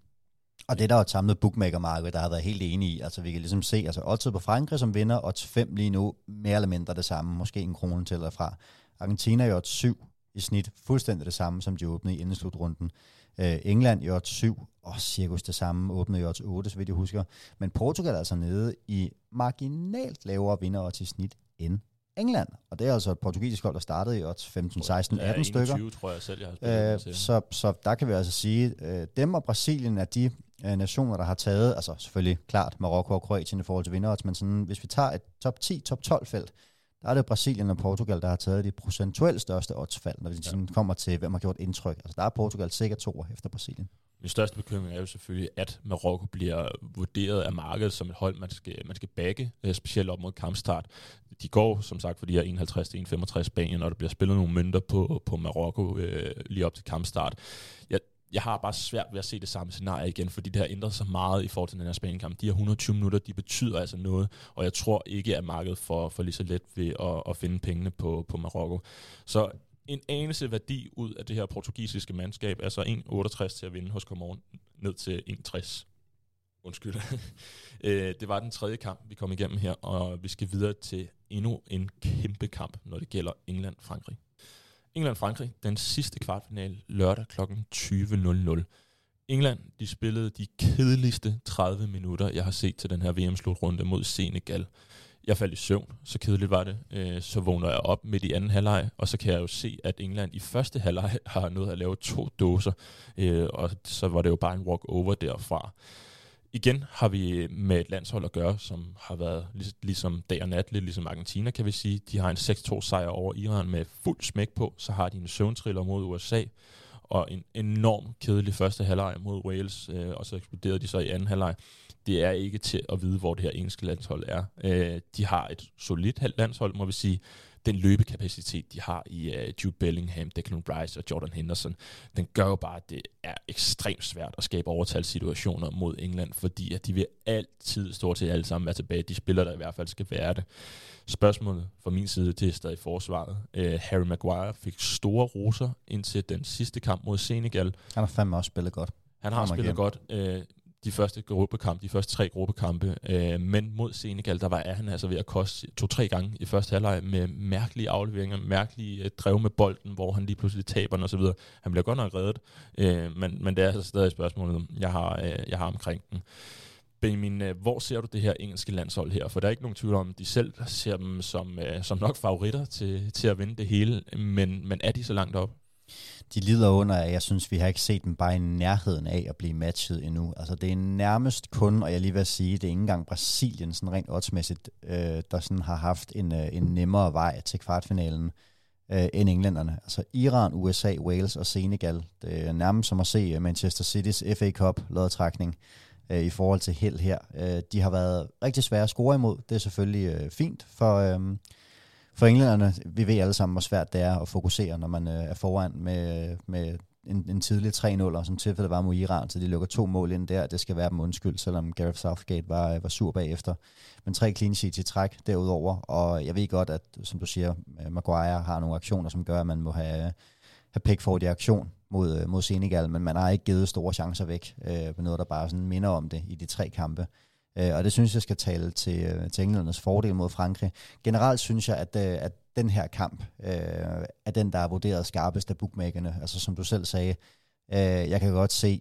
Og det der er et samlet bookmaker-marked, der har været helt enige i, altså vi kan ligesom se, altså oddset på Frankrig som vinder, odds 5 lige nu, mere eller mindre det samme, måske en krone til eller fra. Argentina i odds 7 i snit, fuldstændig det samme, som de åbnede i endeslutrunden. England i odds 7, og cirkus det samme, åbnede i odds 8, så vidt jeg husker. Men Portugal er altså nede i marginalt lavere vinderodds i snit end England, og det er altså et portugisisk hold, der startede i odds 15, 16, 18 stykker. 21, tror jeg selv, så der kan vi altså sige, dem og Brasilien er de nationer, der har taget, altså selvfølgelig klart Marokko og Kroatien i forhold til vinderodds, men sådan, hvis vi tager et top 10, top 12 felt, der er det Brasilien og Portugal, der har taget de procentuelt største oddsfald, når det kommer til, hvem har gjort indtryk. Altså der er Portugal sikkert 2 efter Brasilien. Min største bekymring er jo selvfølgelig, at Marokko bliver vurderet af markedet som et hold, man skal bagge, specielt op mod kampstart. De går, som sagt, for de her 51-1,65 Spanien, og der bliver spillet nogle mønter på Marokko lige op til kampstart. Jeg har bare svært ved at se det samme scenarie igen, fordi det har ændret sig meget i forhold til den her Spanien-kamp. De her 120 minutter, de betyder altså noget, og jeg tror ikke, at markedet får lige så let ved at finde pengene på Marokko. Så en anelse værdi ud af det her portugisiske mandskab, altså 1,68 til at vinde hos Comorn, ned til 1,60. Undskyld. Det var den tredje kamp, vi kom igennem her, og vi skal videre til endnu en kæmpe kamp, når det gælder England-Frankrig. England-Frankrig, den sidste kvartfinale lørdag kl. 20.00. England, de spillede de kedeligste 30 minutter, jeg har set til den her VM-slutrunde mod Senegal. Jeg faldt i søvn, så kedeligt var det. Så vågner jeg op midt i anden halvleg, og så kan jeg jo se, at England i første halvleg har nået at lave 2 dåser, og så var det jo bare en walk-over derfra. igen har vi med et landshold at gøre, som har været ligesom dag og nat, lidt ligesom Argentina, kan vi sige. De har en 6-2 sejr over Iran med fuld smæk på, så har de en søvntriller mod USA, og en enorm kedelig første halvleg mod Wales, og så eksploderede de så i anden halvleg. Det er ikke til at vide, hvor det her engelske landshold er. De har et solidt landshold, må vi sige. Den løbekapacitet, de har i Jude Bellingham, Declan Rice og Jordan Henderson, den gør jo bare, at det er ekstremt svært at skabe overtalssituationer mod England, fordi at de vil altid stort set alle sammen være tilbage. De spillere, der i hvert fald skal være det. Spørgsmålet fra min side, det er stadig forsvaret. Harry Maguire fik store roser indtil den sidste kamp mod Senegal. Han har fandme også spillet godt. Han har spillet godt. De første tre gruppekampe, men mod Senegal, der var han altså ved at koste 2-3 gange i første halvleg med mærkelige afleveringer, mærkelige drev med bolden, hvor han lige pludselig taber den og så videre. Han bliver godt nok reddet, men det er altså stadig spørgsmålet, jeg har omkring den. Benjamin, hvor ser du det her engelske landshold her? For der er ikke nogen tvivl om, de selv ser dem som nok favoritter til at vinde det hele, men er de så langt op? De lider under, at jeg synes, vi har ikke set dem bare i nærheden af at blive matchet endnu. Altså det er nærmest kun, og jeg lige vil sige, det er ikke engang Brasilien sådan rent oddsmæssigt, der sådan har haft en nemmere vej til kvartfinalen end englænderne. Altså Iran, USA, Wales og Senegal. Det er nærmest som at se Manchester City's FA Cup lodtrækning i forhold til held her. De har været rigtig svære at score imod. Det er selvfølgelig fint for englænderne. Vi ved alle sammen, hvor svært det er at fokusere, når man er foran med en tidlig 3-0, som tilfældet var mod Iran, så de lukker 2 mål ind der. Det skal være dem undskyld, selvom Gareth Southgate var sur bagefter. Men 3 clean sheets i træk derudover, og jeg ved godt, at som du siger, Maguire har nogle aktioner, som gør, at man må have Pickford i aktion mod Senegal, men man har ikke givet store chancer væk på noget, der bare sådan minder om det i de 3 kampe. Og det synes jeg skal tale til englændernes fordel mod Frankrig. Generelt synes jeg, at den her kamp er den, der er vurderet skarpest af bookmakerne. Altså som du selv sagde, jeg kan godt se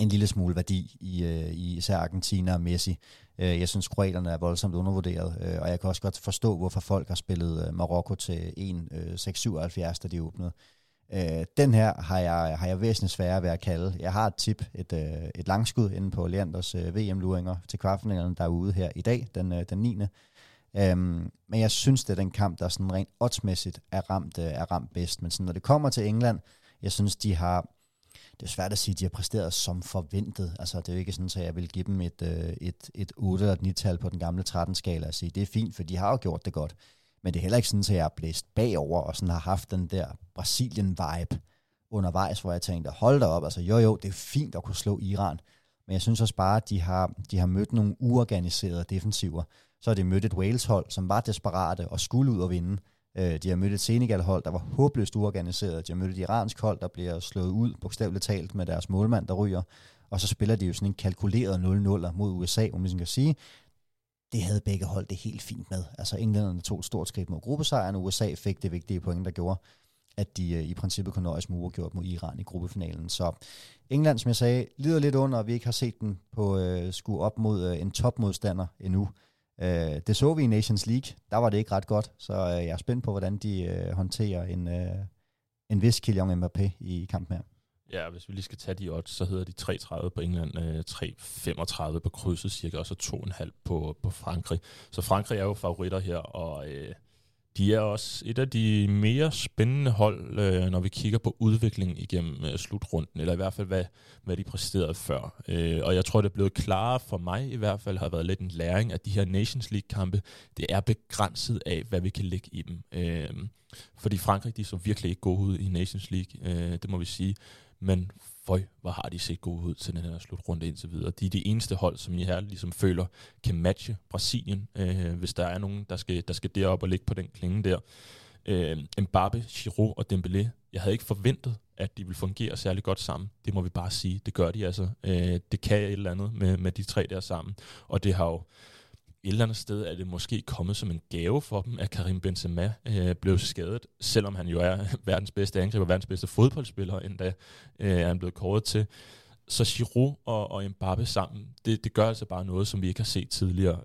en lille smule værdi i især Argentina og Messi. Jeg synes, kroaterne er voldsomt undervurderet, og jeg kan også godt forstå, hvorfor folk har spillet Marokko til 1,677, da de åbnede. Den her har jeg væsentligt sværere ved at kalde. Jeg har et tip, et langskud inde på Leanders VM-luringer til kvartfinalerne, der er ude her i dag, den 9. Men jeg synes, det er den kamp, der sådan rent oddsmæssigt er ramt bedst. Men sådan, når det kommer til England, jeg synes, det er svært at sige, de har præsteret som forventet. Altså, det er jo ikke sådan, at jeg vil give dem et 8 eller et 9-tal på den gamle 13-skala og sige, det er fint, for de har jo gjort det godt. Men det er heller ikke sådan, at jeg er blæst bagover og sådan har haft den der Brasilien-vibe undervejs, hvor jeg tænkte, hold da op, altså jo, det er fint at kunne slå Iran. Men jeg synes også bare, at de har mødt nogle uorganiserede defensiver. Så har de mødt et Wales-hold, som var desperate og skulle ud og vinde. De har mødt et Senegal-hold, der var håbløst uorganiseret. De har mødt et iransk hold, der bliver slået ud, bogstaveligt talt, med deres målmand, der ryger. Og så spiller de jo sådan en kalkuleret 0-0'er mod USA, om man sådan kan sige. Det havde begge hold det helt fint med. Altså englænderne tog et stort skridt mod gruppesejren, og USA fik det vigtige point, der gjorde, at de i princippet kunne nøjes med uafgjort mod Iran i gruppefinalen. Så England, som jeg sagde, lider lidt under, og vi ikke har set den på skue op mod en topmodstander endnu. Det så vi i Nations League. Der var det ikke ret godt, så jeg er spændt på, hvordan de håndterer en vis Kylian Mbappé i kampen her. Ja, hvis vi lige skal tage de odds, så hedder de 3,30 på England, 3,35 på krydset cirka, og så 2,5 på Frankrig. Så Frankrig er jo favoritter her, og de er også et af de mere spændende hold, når vi kigger på udviklingen igennem slutrunden, eller i hvert fald, hvad de præsterede før. Og jeg tror, det er blevet klarere for mig i hvert fald, har været lidt en læring, at de her Nations League-kampe, det er begrænset af, hvad vi kan lægge i dem. Fordi Frankrig, de så virkelig ikke gode ud i Nations League, det må vi sige. Men hvor har de set gode ud til den her slutrunde indtil videre. De er de eneste hold, som I her ligesom føler kan matche Brasilien, hvis der er nogen, der skal derop og ligge på den klinge der. Mbappe, Giroud og Dembélé. Jeg havde ikke forventet, at de ville fungere særlig godt sammen. Det må vi bare sige. Det gør de altså. Det kan et eller andet med de tre der sammen. Og det har jo et eller andet sted er det måske kommet som en gave for dem, at Karim Benzema blev skadet, selvom han jo er verdens bedste angriber, verdens bedste fodboldspiller, endda er han blevet kåret til. Så Giroud og Mbappe sammen, det gør altså bare noget, som vi ikke har set tidligere.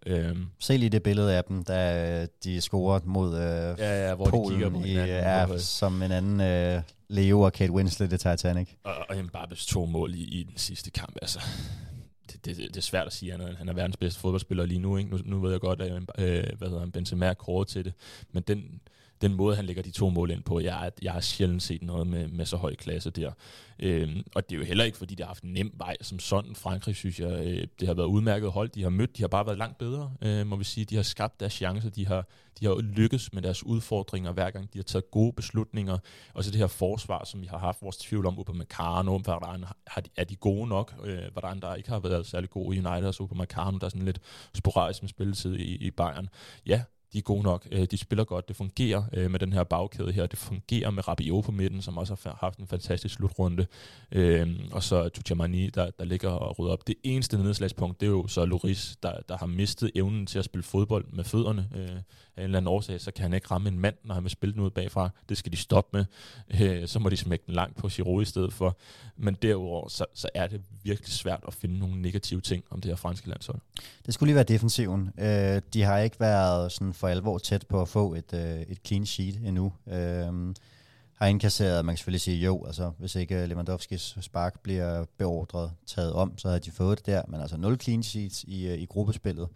Se lige det billede af dem, da de scorer mod hvor Polen, de på hinanden, som en anden Leo og Kate Winslet i Titanic. Og Mbappes 2 mål i den sidste kamp, altså. Det er svært at sige andet. Han er verdens bedste fodboldspiller lige nu, ikke? Nu ved jeg godt, at Benzema er kåret til det, men den måde, han lægger de to mål ind på, jeg har sjældent set noget med så høj klasse der. Og det er jo heller ikke, fordi det har haft en nem vej som sådan. Frankrig, synes jeg, det har været udmærket hold. De har mødt, de har bare været langt bedre, må vi sige. De har skabt deres chancer, de har lykkes med deres udfordringer hver gang. De har taget gode beslutninger. Og så det her forsvar, som vi har haft vores tvivl om, Upamecano, er de gode nok? Hvordan der ikke har været særlig gode i United, og så Upamecano, der er sådan lidt sporadisk med spilletid i Bayern. Ja, de er gode nok, de spiller godt, det fungerer med den her bagkæde her, det fungerer med Rabiot på midten, som også har haft en fantastisk slutrunde, og så Tchouaméni, der ligger og rydder op. Det eneste nedslagspunkt, det er jo så Lloris, der har mistet evnen til at spille fodbold med fødderne af en eller anden årsag, så kan han ikke ramme en mand, når han vil spille den ud bagfra. Det skal de stoppe med, så må de smække den langt på Giroud i stedet for. Men derudover, så er det virkelig svært at finde nogle negative ting om det her franske landshold. Det skulle lige være defensiven. De har ikke været sådan for alvor tæt på at få et clean sheet endnu. Har indkasseret, man kan selvfølgelig sige jo, altså hvis ikke Lewandowskis spark bliver beordret, taget om, så har de fået det der, men altså 0 clean sheets i gruppespillet.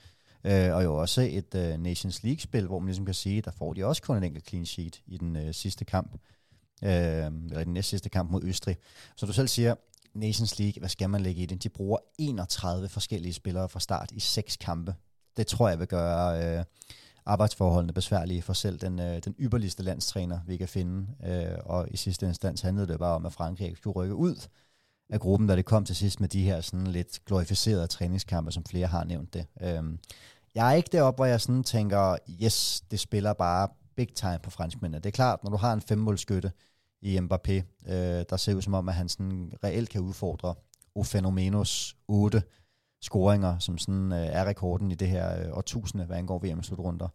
Og jo også et Nations League-spil, hvor man ligesom kan sige, der får de også kun en enkelt clean sheet i den sidste kamp, eller den næst sidste kamp mod Østrig. Så du selv siger, Nations League, hvad skal man lægge i det? De bruger 31 forskellige spillere fra start i 6 kampe. Det tror jeg vil gøre arbejdsforholdene besværlige for selv den ypperligste landstræner, vi kan finde. Og i sidste instans handlede det bare om, at Frankrig skulle rykke ud af gruppen, da det kom til sidst med de her sådan lidt glorificerede træningskampe, som flere har nævnt det. Jeg er ikke deroppe, hvor jeg sådan tænker, yes, det spiller bare big time på franskmændene. Det er klart, når du har en 5-målskytte i Mbappé, der ser ud som om, at han sådan reelt kan udfordre Ofenomenos 8 scoringer, som sådan er rekorden i det her årtusinde, hvad angår VM-slutrunder.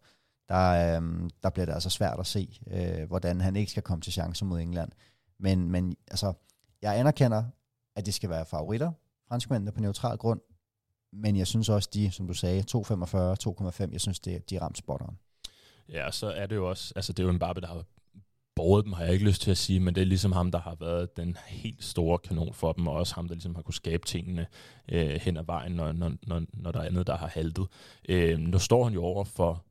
Der bliver det altså svært at se, hvordan han ikke skal komme til chancer mod England. Men altså, jeg anerkender, at det skal være favoritter, franskmændene på neutral grund, men jeg synes også de, som du sagde, 2,45, 2,5, jeg synes, de ramte spotteren. Ja, så er det jo også, altså det er jo en Mbappé, der har båret dem, har jeg ikke lyst til at sige, men det er ligesom ham, der har været den helt store kanon for dem, og også ham, der ligesom har kunne skabe tingene hen ad vejen, når der er andet, der har haltet. Nu står han jo over for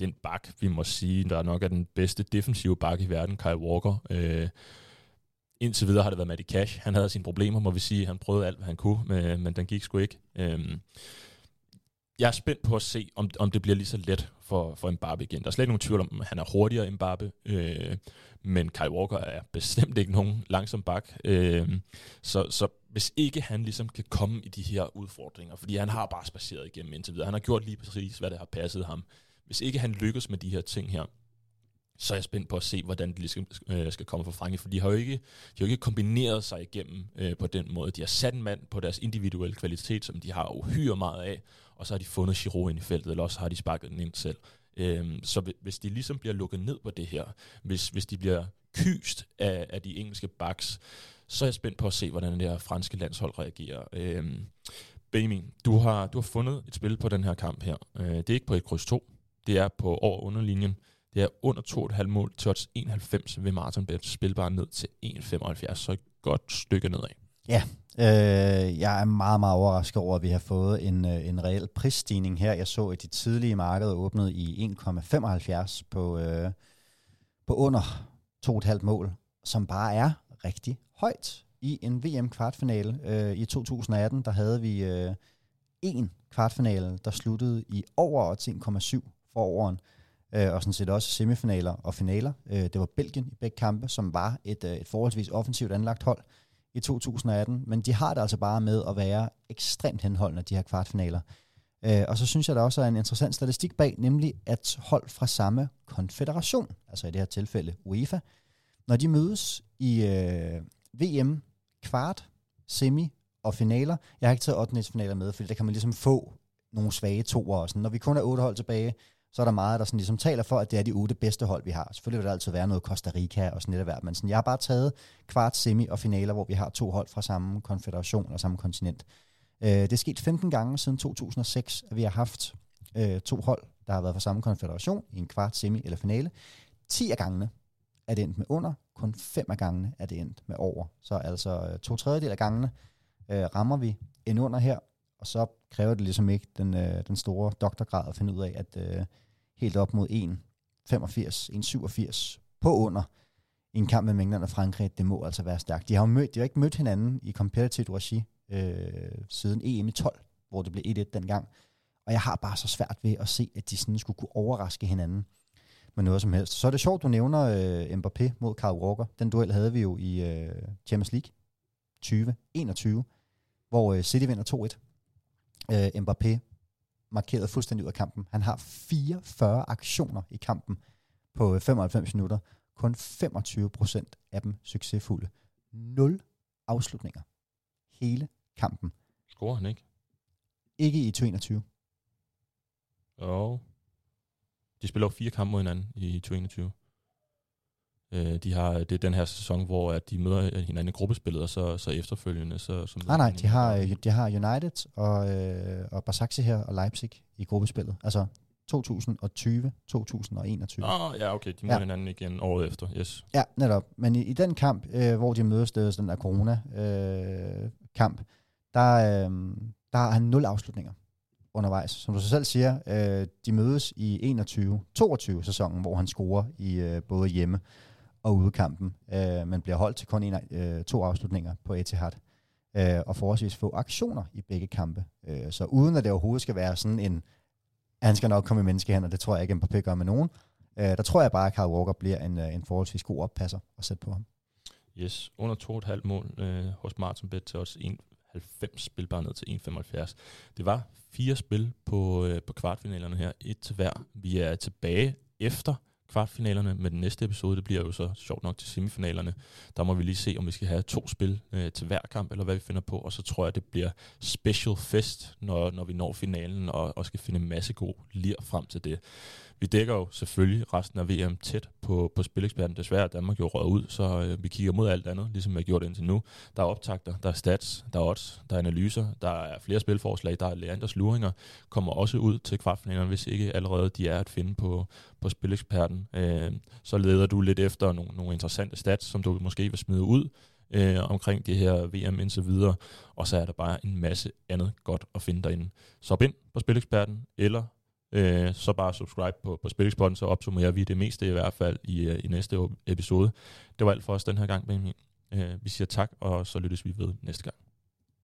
den bak, vi må sige, der nok er den bedste defensive bak i verden, Kyle Walker. Indtil videre har det været Matty Cash. Han havde sine problemer, må vi sige. Han prøvede alt, hvad han kunne, men den gik sgu ikke. Jeg er spændt på at se, om det bliver lige så let for Mbappé igen. Der er slet ikke nogen tvivl om, at han er hurtigere end Mbappé, men Kyle Walker er bestemt ikke nogen langsom bak. Så hvis ikke han ligesom kan komme i de her udfordringer, fordi han har bare spaceret igennem indtil videre. Han har gjort lige præcis, hvad det har passet ham. Hvis ikke han lykkes med de her ting her, så er jeg spændt på at se, hvordan de skal komme fra Frankrig, for de har jo ikke kombineret sig igennem på den måde. De har sat en mand på deres individuelle kvalitet, som de har uhyre meget af, og så har de fundet Giroud ind i feltet, eller også har de sparket den ind selv. Så hvis de ligesom bliver lukket ned på det her, hvis de bliver kyst af de engelske backs, så er jeg spændt på at se, hvordan det her franske landshold reagerer. Benjamin, du har fundet et spil på den her kamp her. Det er ikke på 1-2, det er på over- og underlinjen. Det er under 2,5 mål, touch 91 ved Martin Beth, spilbar ned til 1,75, så et godt stykke nedad. Ja, jeg er meget, meget overrasket over, at vi har fået en reel prisstigning her. Jeg så, at de tidlige markeder åbnede i 1,75 på under 2,5 mål, som bare er rigtig højt. I en VM-kvartfinale i 2018, der havde vi en kvartfinale, der sluttede i over 10,7 for overen. Og sådan set også semifinaler og finaler. Det var Belgien i begge kampe, som var et forholdsvis offensivt anlagt hold i 2018, men de har det altså bare med at være ekstremt henholdende, de her kvartfinaler. Og så synes jeg, der også er en interessant statistik bag, nemlig at hold fra samme konfederation, altså i det her tilfælde UEFA, når de mødes i VM, kvart, semi og finaler. Jeg har ikke taget 8-finaler med, fordi der kan man ligesom få nogle svage toer og sådan. Når vi kun er 8 hold tilbage, så er der meget, der sådan ligesom taler for, at det er de 8 bedste hold, vi har. Selvfølgelig vil der altid være noget Costa Rica og sådan lidt af hvert, men sådan, jeg har bare taget kvart, semi og finaler, hvor vi har 2 hold fra samme konfederation og samme kontinent. Det er sket 15 gange siden 2006, at vi har haft 2 hold, der har været fra samme konfederation i en kvart, semi eller finale. 10 af gangene er det endt med under, kun 5 af gangene er det endt med over. Så altså 2/3 af gangene rammer vi end under her, og så kræver det ligesom ikke den store doktorgrad at finde ud af, at helt op mod 1,85, 1,87 på under i en kamp med England og Frankrig, det må altså være stærkt. De har ikke mødt hinanden i competitive regi siden EM i 12, hvor det blev 1-1 dengang. Og jeg har bare så svært ved at se, at de sådan skulle kunne overraske hinanden med noget som helst. Så er det sjovt, du nævner Mbappé mod Kyle Walker. Den duel havde vi jo i Champions League 2021, hvor City vinder 2-1. Mbappé markerede fuldstændig ud af kampen. Han har 44 aktioner i kampen på 95 minutter. Kun 25% af dem succesfulde. 0 afslutninger. Hele kampen. Scorer han ikke? Ikke i 2021. Jo. De spiller jo 4 kampe mod hinanden i 2021. Det er den her sæson, hvor at de møder hinanden i gruppespillet, og så efterfølgende... Nej, de har United og Basaksehir her og Leipzig i gruppespillet. Altså 2020, 2021. Ja, okay, de møder hinanden igen året efter, yes. Ja, netop. Men i den kamp, hvor de mødes, den der corona-kamp, der har han 0 afslutninger undervejs. Som du selv siger, de mødes i 21-22 sæsonen, hvor han scorer i både hjemme og udekampen, men bliver holdt til kun 2 afslutninger på Etihad, og forholdsvis få aktioner i begge kampe. Så uden at det overhovedet skal være sådan en, han skal nok komme i menneskehænder, det tror jeg ikke, Mbappé gør med nogen. Der tror jeg bare, at Kyle Walker bliver en forholdsvis god oppasser at sætte på ham. Yes, under 2,5 mål hos Martinbet til os 1,90 spil bare ned til 1,75. Det var 4 spil på kvartfinalerne her, 1 til hver. Vi er tilbage efter kvartfinalerne med den næste episode. Det bliver jo så sjovt nok til semifinalerne. Der må vi lige se, om vi skal have 2 spil til hver kamp, eller hvad vi finder på. Og så tror jeg, det bliver special fest, når vi når finalen og skal finde en masse god lir frem til det. Vi dækker jo selvfølgelig resten af VM tæt på Spileksperten. Desværre er Danmark jo røget ud, så vi kigger mod alt andet, ligesom vi har gjort indtil nu. Der er optakter, der er stats, der er odds, der er analyser, der er flere spilforslag, der er Leanders luringer, kommer også ud til kvartfinalerne, hvis ikke allerede de er at finde på Spileksperten. Så leder du lidt efter nogle interessante stats, som du måske vil smide ud omkring det her VM indtil videre, og så er der bare en masse andet godt at finde derinde. Så op ind på Spileksperten, eller så bare subscribe på Spillingspotten, så opsummerer vi det meste i hvert fald i næste episode. Det var alt for os den her gang, Benjamin. Vi siger tak, og så lyttes vi ved næste gang.